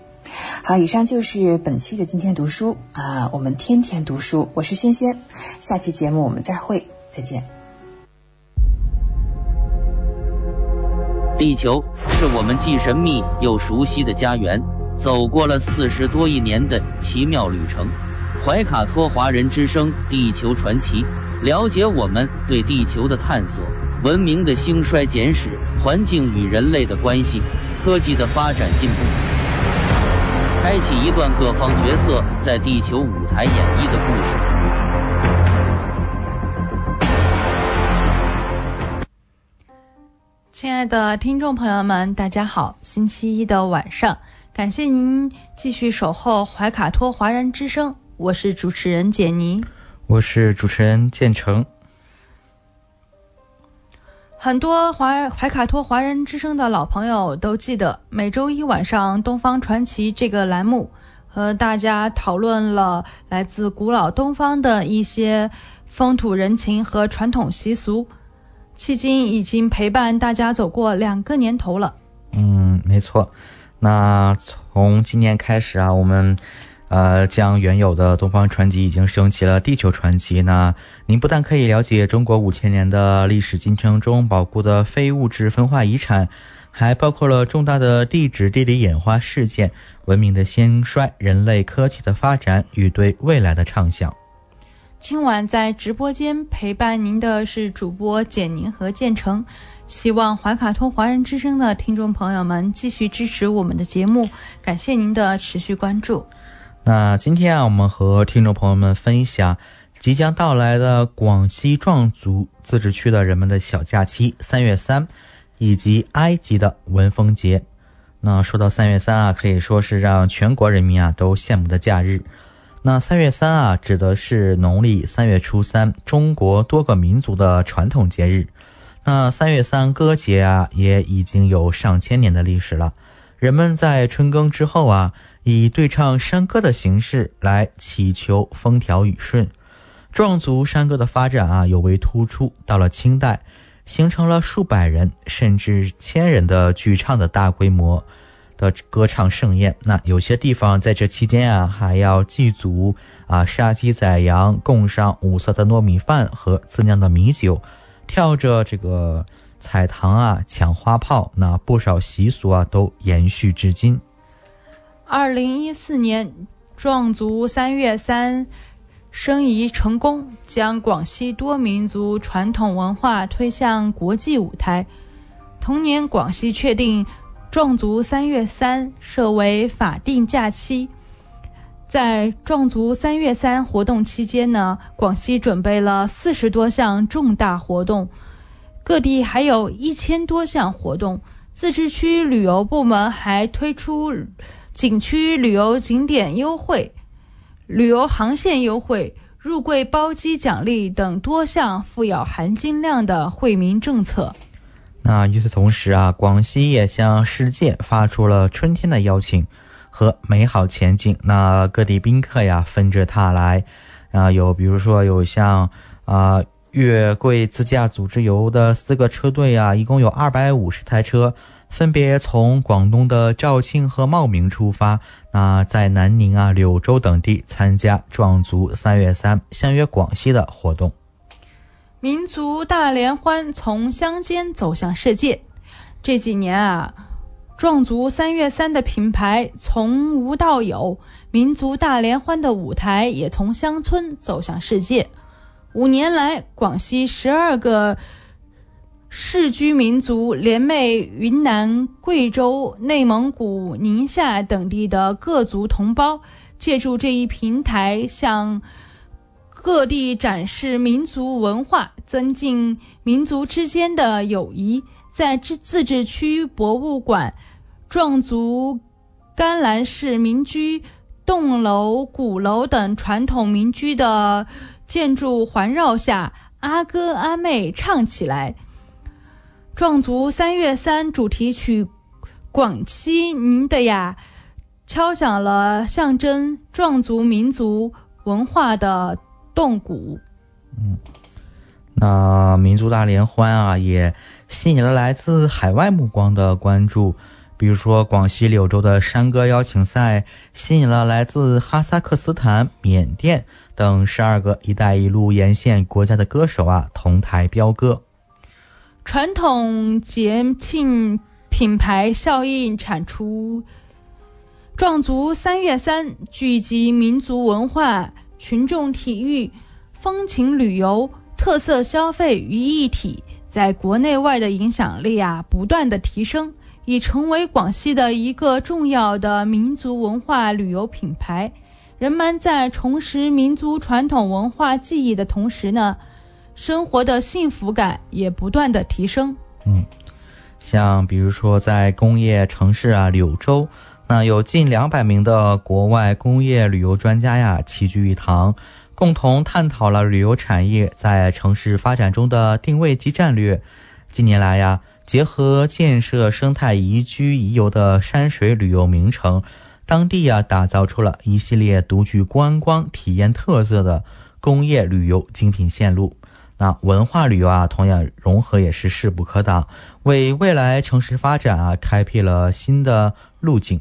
好，以上就是本期的今天读书啊，我们天天读书，我是萱萱，下期节目我们再会，再见。地球是我们既神秘又熟悉的家园，走过了40多亿年的奇妙旅程，怀卡托华人之声地球传奇，了解我们对地球的探索，文明的兴衰简史，环境与人类的关系，科技的发展进步，开启一段各方角色在地球舞台演绎的故事。亲爱的听众朋友们，大家好，星期一的晚上，感谢您继续守候怀卡托华人之声，我是主持人简妮，我是主持人建成。很多怀卡托华人之声的老朋友都记得，每周一晚上《东方传奇》这个栏目和大家讨论了来自古老东方的一些风土人情和传统习俗，迄今已经陪伴大家走过2个年头了。没错，那从今年开始啊，我们将原有的东方传奇已经升级了地球传奇呢。您不但可以了解中国5000年的历史进程中宝贵的非物质文化遗产，还包括了重大的地质地理演化事件、文明的兴衰、人类科技的发展与对未来的畅想。今晚在直播间陪伴您的是主播简宁和建成，希望怀卡托华人之声的听众朋友们继续支持我们的节目，感谢您的持续关注。那今天啊，我们和听众朋友们分享即将到来的广西壮族自治区的人们的小假期3月3，以及埃及的文风节。那说到3月3啊，可以说是让全国人民啊都羡慕的假日。那3月3啊，指的是农历3月初3，中国多个民族的传统节日。那3月3歌节啊，也已经有上千年的历史了。人们在春耕之后啊，以对唱山歌的形式来祈求风调雨顺。壮族山歌的发展啊，尤为突出，到了清代形成了数百人甚至1000人的举唱的大规模的歌唱盛宴。那有些地方在这期间啊，还要祭祖啊，杀鸡宰羊，供上5色的糯米饭和自酿的米酒，跳着这个采糖啊，抢花炮，那不少习俗啊都延续至今。2014年，壮族3月3申遗成功，将广西多民族传统文化推向国际舞台。同年，广西确定壮族3月3设为法定假期。在壮族3月3活动期间呢，广西准备了40多项重大活动。各地还有1000多项活动，自治区旅游部门还推出景区旅游景点优惠、旅游航线优惠、入柜包机奖励等多项富有含金量的惠民政策。那与此同时啊，广西也向世界发出了春天的邀请和美好前景。那各地宾客呀纷至沓来啊，有比如说有像月桂自驾组织游的4个车队啊，一共有250台车，分别从广东的肇庆和茂名出发，那在南宁啊、柳州等地参加壮族3月3相约广西的活动。民族大联欢从乡间走向世界。这几年啊，壮族3月3的品牌从无到有，民族大联欢的舞台也从乡村走向世界。5年来，广西12个市居民族 壮族3月3主题曲《广西您的呀》 敲响了象征壮族民族文化的动鼓。 那民族大联欢啊， 也吸引了来自海外目光的关注， 比如说广西柳州的山歌邀请赛 吸引了来自哈萨克斯坦、 缅甸等 12个 一带一路沿线国家的歌手啊 同台飙歌。 传统节庆品牌效应产出。 壮族3月3 聚集民族文化、 群众体育、 风情旅游、 特色消费于一体， 在国内外的影响力啊 不断的提升， 已成为广西的一个重要的民族文化旅游品牌。 人们在重拾民族传统文化记忆的同时呢， 生活的幸福感也不断的提升。 像比如说在工业城市啊 柳州， 那有近 200名的国外工业旅游专家呀 齐聚一堂， 共同探讨了旅游产业在城市发展中的定位及战略。 近年来呀， 结合建设生态宜居宜游的山水旅游名城， 当地呀 打造出了一系列独具观光体验特色的工业旅游精品线路。 那文化旅游啊 同样融合也是势不可挡， 为未来城市发展啊 开辟了新的路径。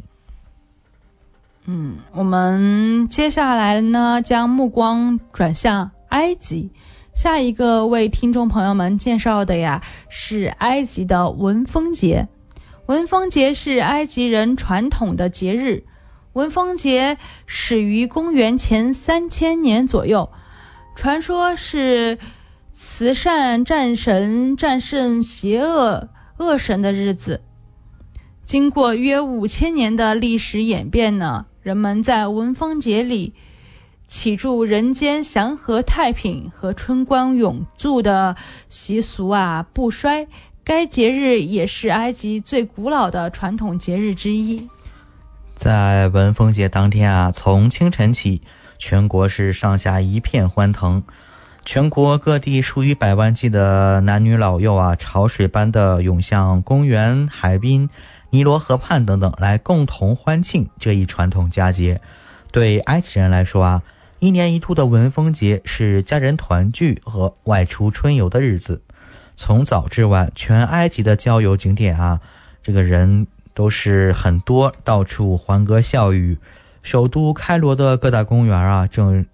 我们接下来呢 将目光转向埃及， 下一个为听众朋友们介绍的呀 是埃及的文风节。 文风节是埃及人传统的节日， 文风节始于公元前3000年左右， 传说是 慈善战神战胜邪恶恶神的日子， 经过约 5000年的历史演变呢， 人们在文风节里 祈祝人间祥和太平和春光永驻的习俗啊不衰， 该节日也是埃及最古老的传统节日之一。 在文风节当天啊， 从清晨起， 全国是上下一片欢腾， 全国各地数以百万计的男女老幼啊， 潮水般地涌向公园、海滨、 尼罗河畔等等， 来共同欢庆这一传统佳节。 对埃及人来说啊， 一年一度的文风节 是家人团聚和外出春游的日子。 从早至晚， 全埃及的郊游景点啊， 这个人都是很多， 到处欢歌笑语。 首都开罗的各大公园啊，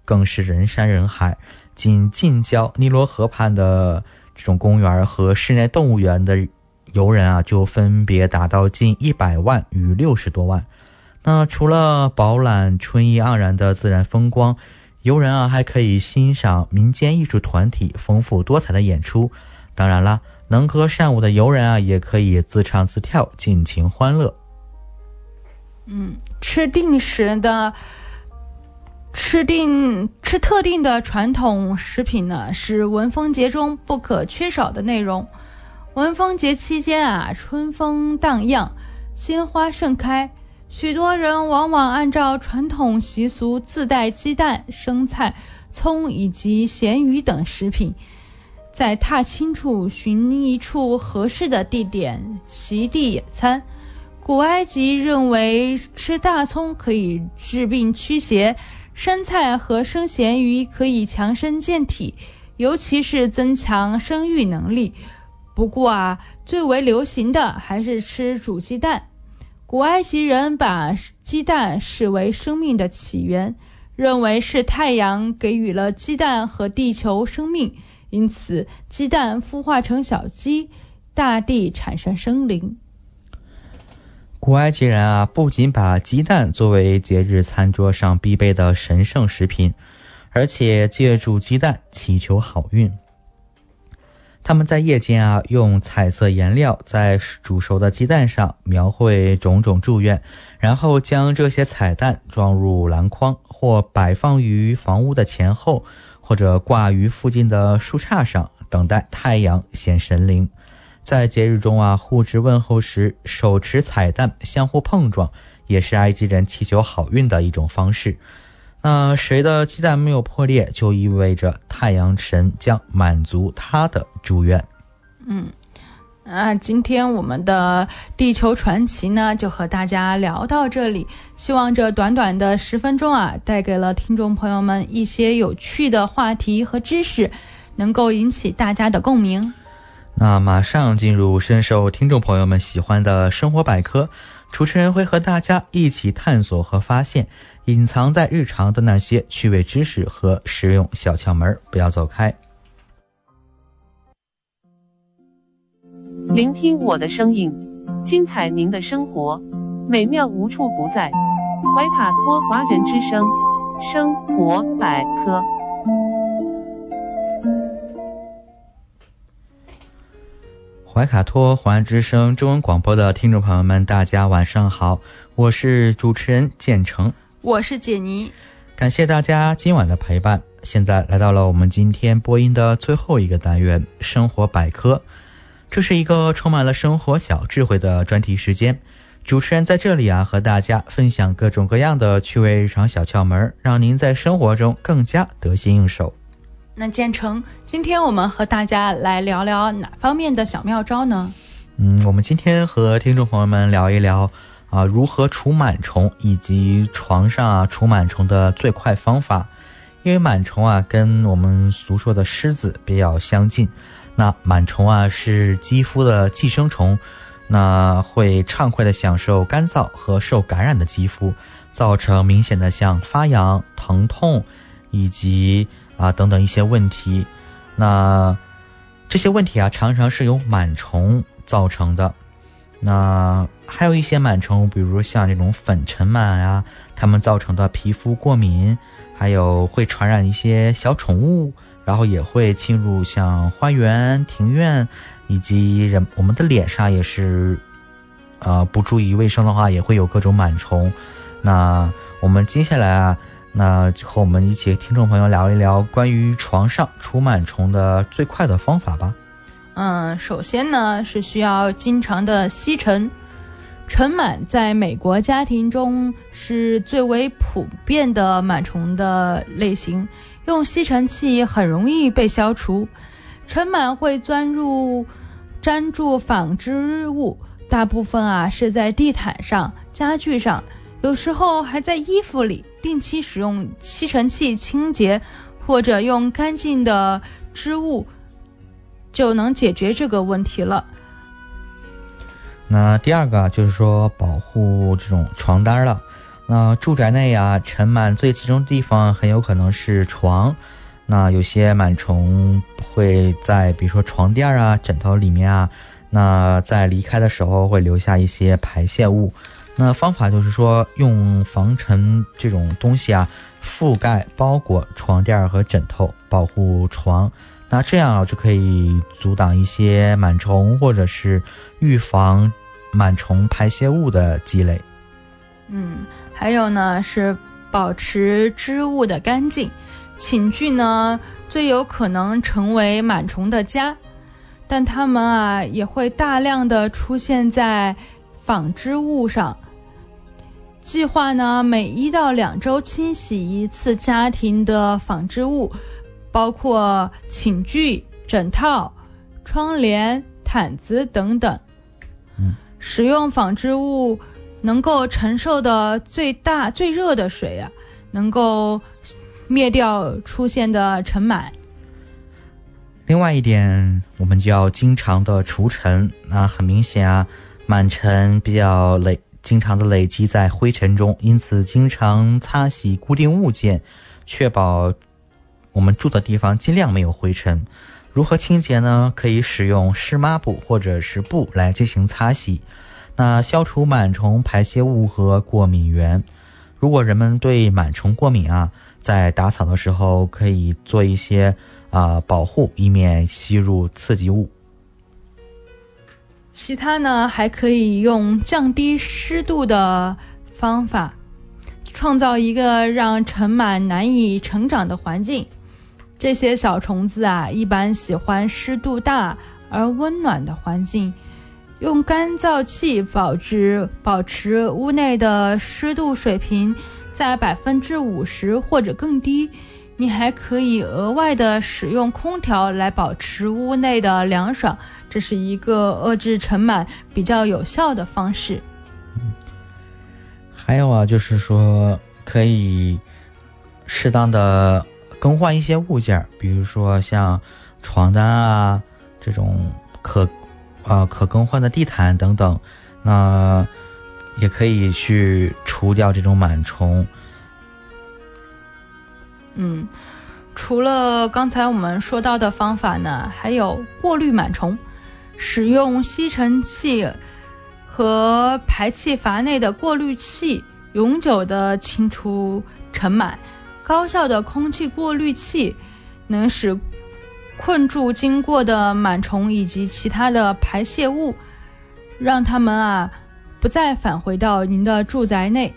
更是人山人海， 仅近郊尼罗河畔的这种公园和室内动物园的游人啊， 就分别达到近 100万 与 60多万。 那除了饱览春意盎然的自然风光， 游人啊 还可以欣赏民间艺术团体丰富多彩的演出， 当然啦， 能歌善舞的游人啊 也可以自唱自跳， 尽情欢乐。 吃特定的传统食品呢， 是文风节中不可缺少的内容。 文风节期间啊， 春风荡漾， 鲜花盛开， 许多人往往按照传统习俗， 自带鸡蛋、生菜、 葱以及咸鱼等食品， 在踏青处寻一处合适的地点， 席地野餐。 古埃及认为吃大葱可以治病驱邪， 生菜和生咸鱼可以强身健体， 尤其是增强生育能力。 不过啊， 最为流行的还是吃煮鸡蛋。 古埃及人把鸡蛋视为生命的起源， 认为是太阳给予了鸡蛋和地球生命， 因此鸡蛋孵化成小鸡， 大地产生生灵。 古埃及人啊， 不仅把鸡蛋作为节日餐桌上必备的神圣食品， 而且借助鸡蛋祈求好运。他们在夜间啊，用彩色颜料在煮熟的鸡蛋上描绘种种祝愿，然后将这些彩蛋装入篮筐，或摆放于房屋的前后，或者挂于附近的树杈上，等待太阳显神灵。在节日中啊，互致问候时手持彩蛋相互碰撞，也是埃及人祈求好运的一种方式。那谁的鸡蛋没有破裂，就意味着太阳神将满足他的祝愿。今天我们的地球传奇呢，就和大家聊到这里。希望这短短的10分钟啊，带给了听众朋友们一些有趣的话题和知识，能够引起大家的共鸣。那马上进入深受听众朋友们喜欢的生活百科，主持人会和大家一起探索和发现隐藏在日常的那些趣味知识和实用小窍门，不要走开。聆听我的声音，精彩您的生活，美妙无处不在。怀卡托华人之声，生活百科。怀卡托华人之声中文广播的听众朋友们，大家晚上好，我是主持人建成，我是解妮，感谢大家今晚的陪伴。现在来到了我们今天播音的最后一个单元——生活百科。这是一个充满了生活小智慧的专题时间，主持人在这里啊，和大家分享各种各样的趣味日常小窍门，让您在生活中更加得心应手。那建成，今天我们和大家来聊聊哪方面的小妙招呢？我们今天和听众朋友们聊一聊啊，如何除螨虫，以及床上啊除螨虫的最快方法。因为螨虫啊跟我们俗说的虱子比较相近，那螨虫啊是肌肤的寄生虫，那会畅快地享受干燥和受感染的肌肤，造成明显的像发痒、疼痛以及等等一些问题。那这些问题啊常常是由螨虫造成的。那还有一些螨虫，比如像这种粉尘螨啊，它们造成的皮肤过敏，还有会传染一些小宠物，然后也会侵入像花园、庭院，以及我们的脸上也是，不注意卫生的话也会有各种螨虫。那我们接下来啊，那就和我们一起听众朋友聊一聊关于床上除螨虫的最快的方法吧。首先呢是需要经常的吸尘。尘螨在美国家庭中是最为普遍的螨虫的类型，用吸尘器很容易被消除。尘螨会粘住纺织物，大部分啊是在地毯上、家具上，有时候还在衣服里。定期使用吸尘器清洁，或者用干净的织物，就能解决这个问题了。那第二个就是说保护这种床单了。那住宅内啊，尘螨最集中的地方很有可能是床。那有些螨虫会在比如说床垫啊、枕头里面啊，那在离开的时候会留下一些排泄物。那方法就是说用防尘这种东西啊覆盖包裹床垫和枕头，保护床。那这样就可以阻挡一些螨虫，或者是预防螨虫排泄物的积累。还有呢是保持织物的干净。寝具呢最有可能成为螨虫的家，但它们啊也会大量的出现在纺织物上。计划呢每1到2周清洗一次家庭的纺织物，包括寝具、枕套、窗帘、毯子等等。使用纺织物能够承受的最热的水啊，能够灭掉出现的尘螨。另外一点，我们就要经常的除尘。那很明显啊，螨尘比较经常的累积在灰尘中，因此经常擦洗固定物件，确保我们住的地方尽量没有灰尘。如何清洁呢？可以使用湿抹布或者是布来进行擦洗，那消除螨虫排泄物和过敏源。如果人们对螨虫过敏啊，在打扫的时候可以做一些保护，以免吸入刺激物。其他呢，还可以用降低湿度的方法，创造一个让尘螨难以成长的环境。这些小虫子啊，一般喜欢湿度大而温暖的环境。用干燥器保持屋内的湿度水平在 50% 或者更低。你还可以额外的使用空调来保持屋内的凉爽，这是一个遏制尘螨比较有效的方式。还有啊，就是说可以适当的更换一些物件，比如说像床单啊这种可更换的地毯等等，那也可以去除掉这种螨虫。除了刚才我们说到的方法呢，还有过滤螨虫，使用吸尘器和排气阀内的过滤器永久的清除尘螨。高效的空气过滤器能使困住经过的螨虫以及其他的排泄物，让它们啊不再返回到您的住宅内。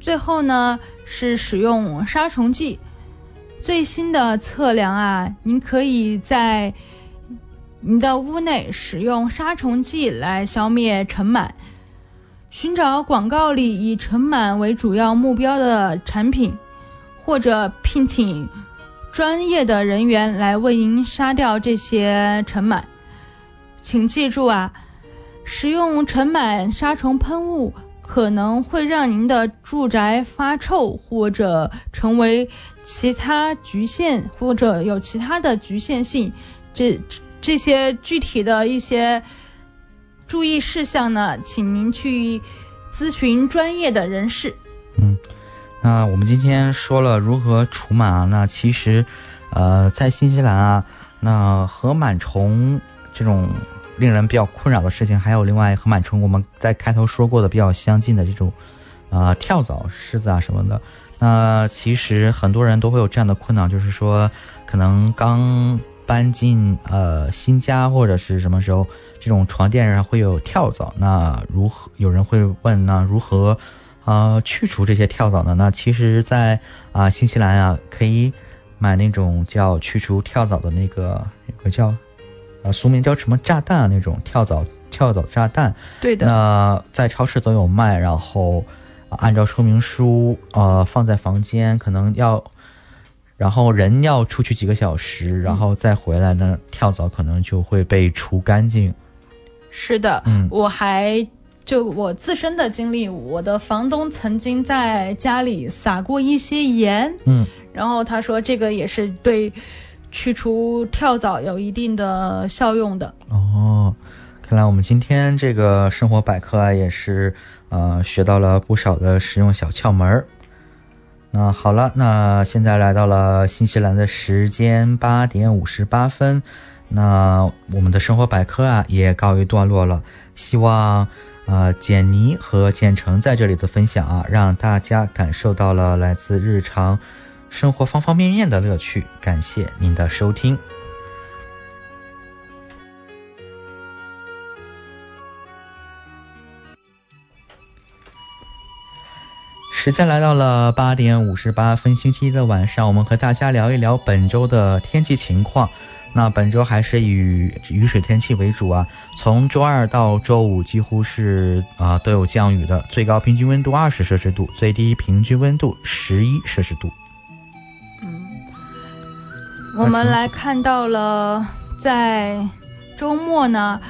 最后呢，是使用杀虫剂。最新的测量啊，您可以在您的屋内使用杀虫剂来消灭尘螨。寻找广告里以尘螨为主要目标的产品，或者聘请专业的人员来为您杀掉这些尘螨。请记住啊，使用尘螨杀虫喷雾可能会让您的住宅发臭，或者成为其他局限，或者有其他的局限性。这些具体的一些注意事项呢，请您去咨询专业的人士。那我们今天说了如何除螨啊，那其实在新西兰啊，那和螨虫这种令人比较困扰的事情，还有另外和螨虫我们在开头说过的比较相近的这种跳蚤、虱子啊什么的。那其实很多人都会有这样的困扰，就是说可能刚搬进新家或者是什么时候，这种床垫上会有跳蚤，那如何，有人会问呢，如何去除这些跳蚤呢？那其实在新西兰啊，可以买那种叫去除跳蚤的那个，有个叫俗名叫什么炸弹啊，那种跳蚤炸弹。对的。那在超市都有卖，然后按照说明书放在房间，可能要，然后人要出去几个小时，然后再回来呢，跳蚤可能就会被除干净。是的，我自身的经历，我的房东曾经在家里撒过一些盐，然后他说这个也是对去除跳蚤有一定的效用的。哦，看来我们今天这个生活百科啊，也是学到了不少的实用小窍门。那好了，那现在来到了新西兰的时间8点58分，那我们的生活百科啊也告一段落了。希望简妮和简成在这里的分享啊，让大家感受到了来自日常生活方方面面的乐趣。感谢您的收听。时间来到了8点58分，星期一的晚上，我们和大家聊一聊本周的天气情况。那本周还是以雨水天气为主啊，从周二到周五几乎是都有降雨的，最高平均温度20摄氏度，最低平均温度11摄氏度。我们来看到了在周末呢，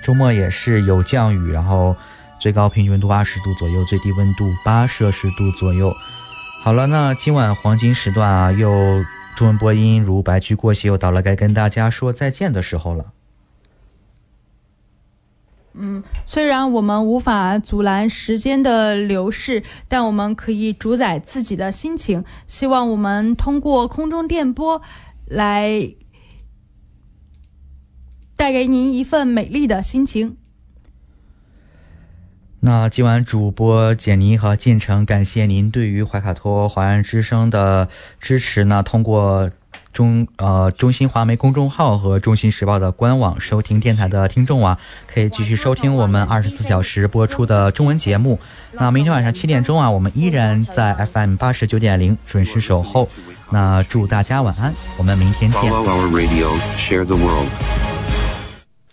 周末也是有降雨，然后最高平均温度20度左右，最低温度8摄氏度左右。好了，那今晚黄金时段啊，又中文播音如白驹过隙，又到了该跟大家说再见的时候了。虽然我们无法阻拦时间的流逝，但我们可以主宰自己的心情。希望我们通过空中电波来带给您一份美丽的心情。那今晚主播简妮和进程，感谢您对于怀卡托华人之声的支持呢。通过中新华媒公众号和中新时报的官网收听电台的听众啊，可以继续收听我们24小时播出的中文节目。那明天晚上7点钟啊，我们依然在 FM89.0 准时守候。那祝大家晚安，我们明天见。Follow our radio, share the world.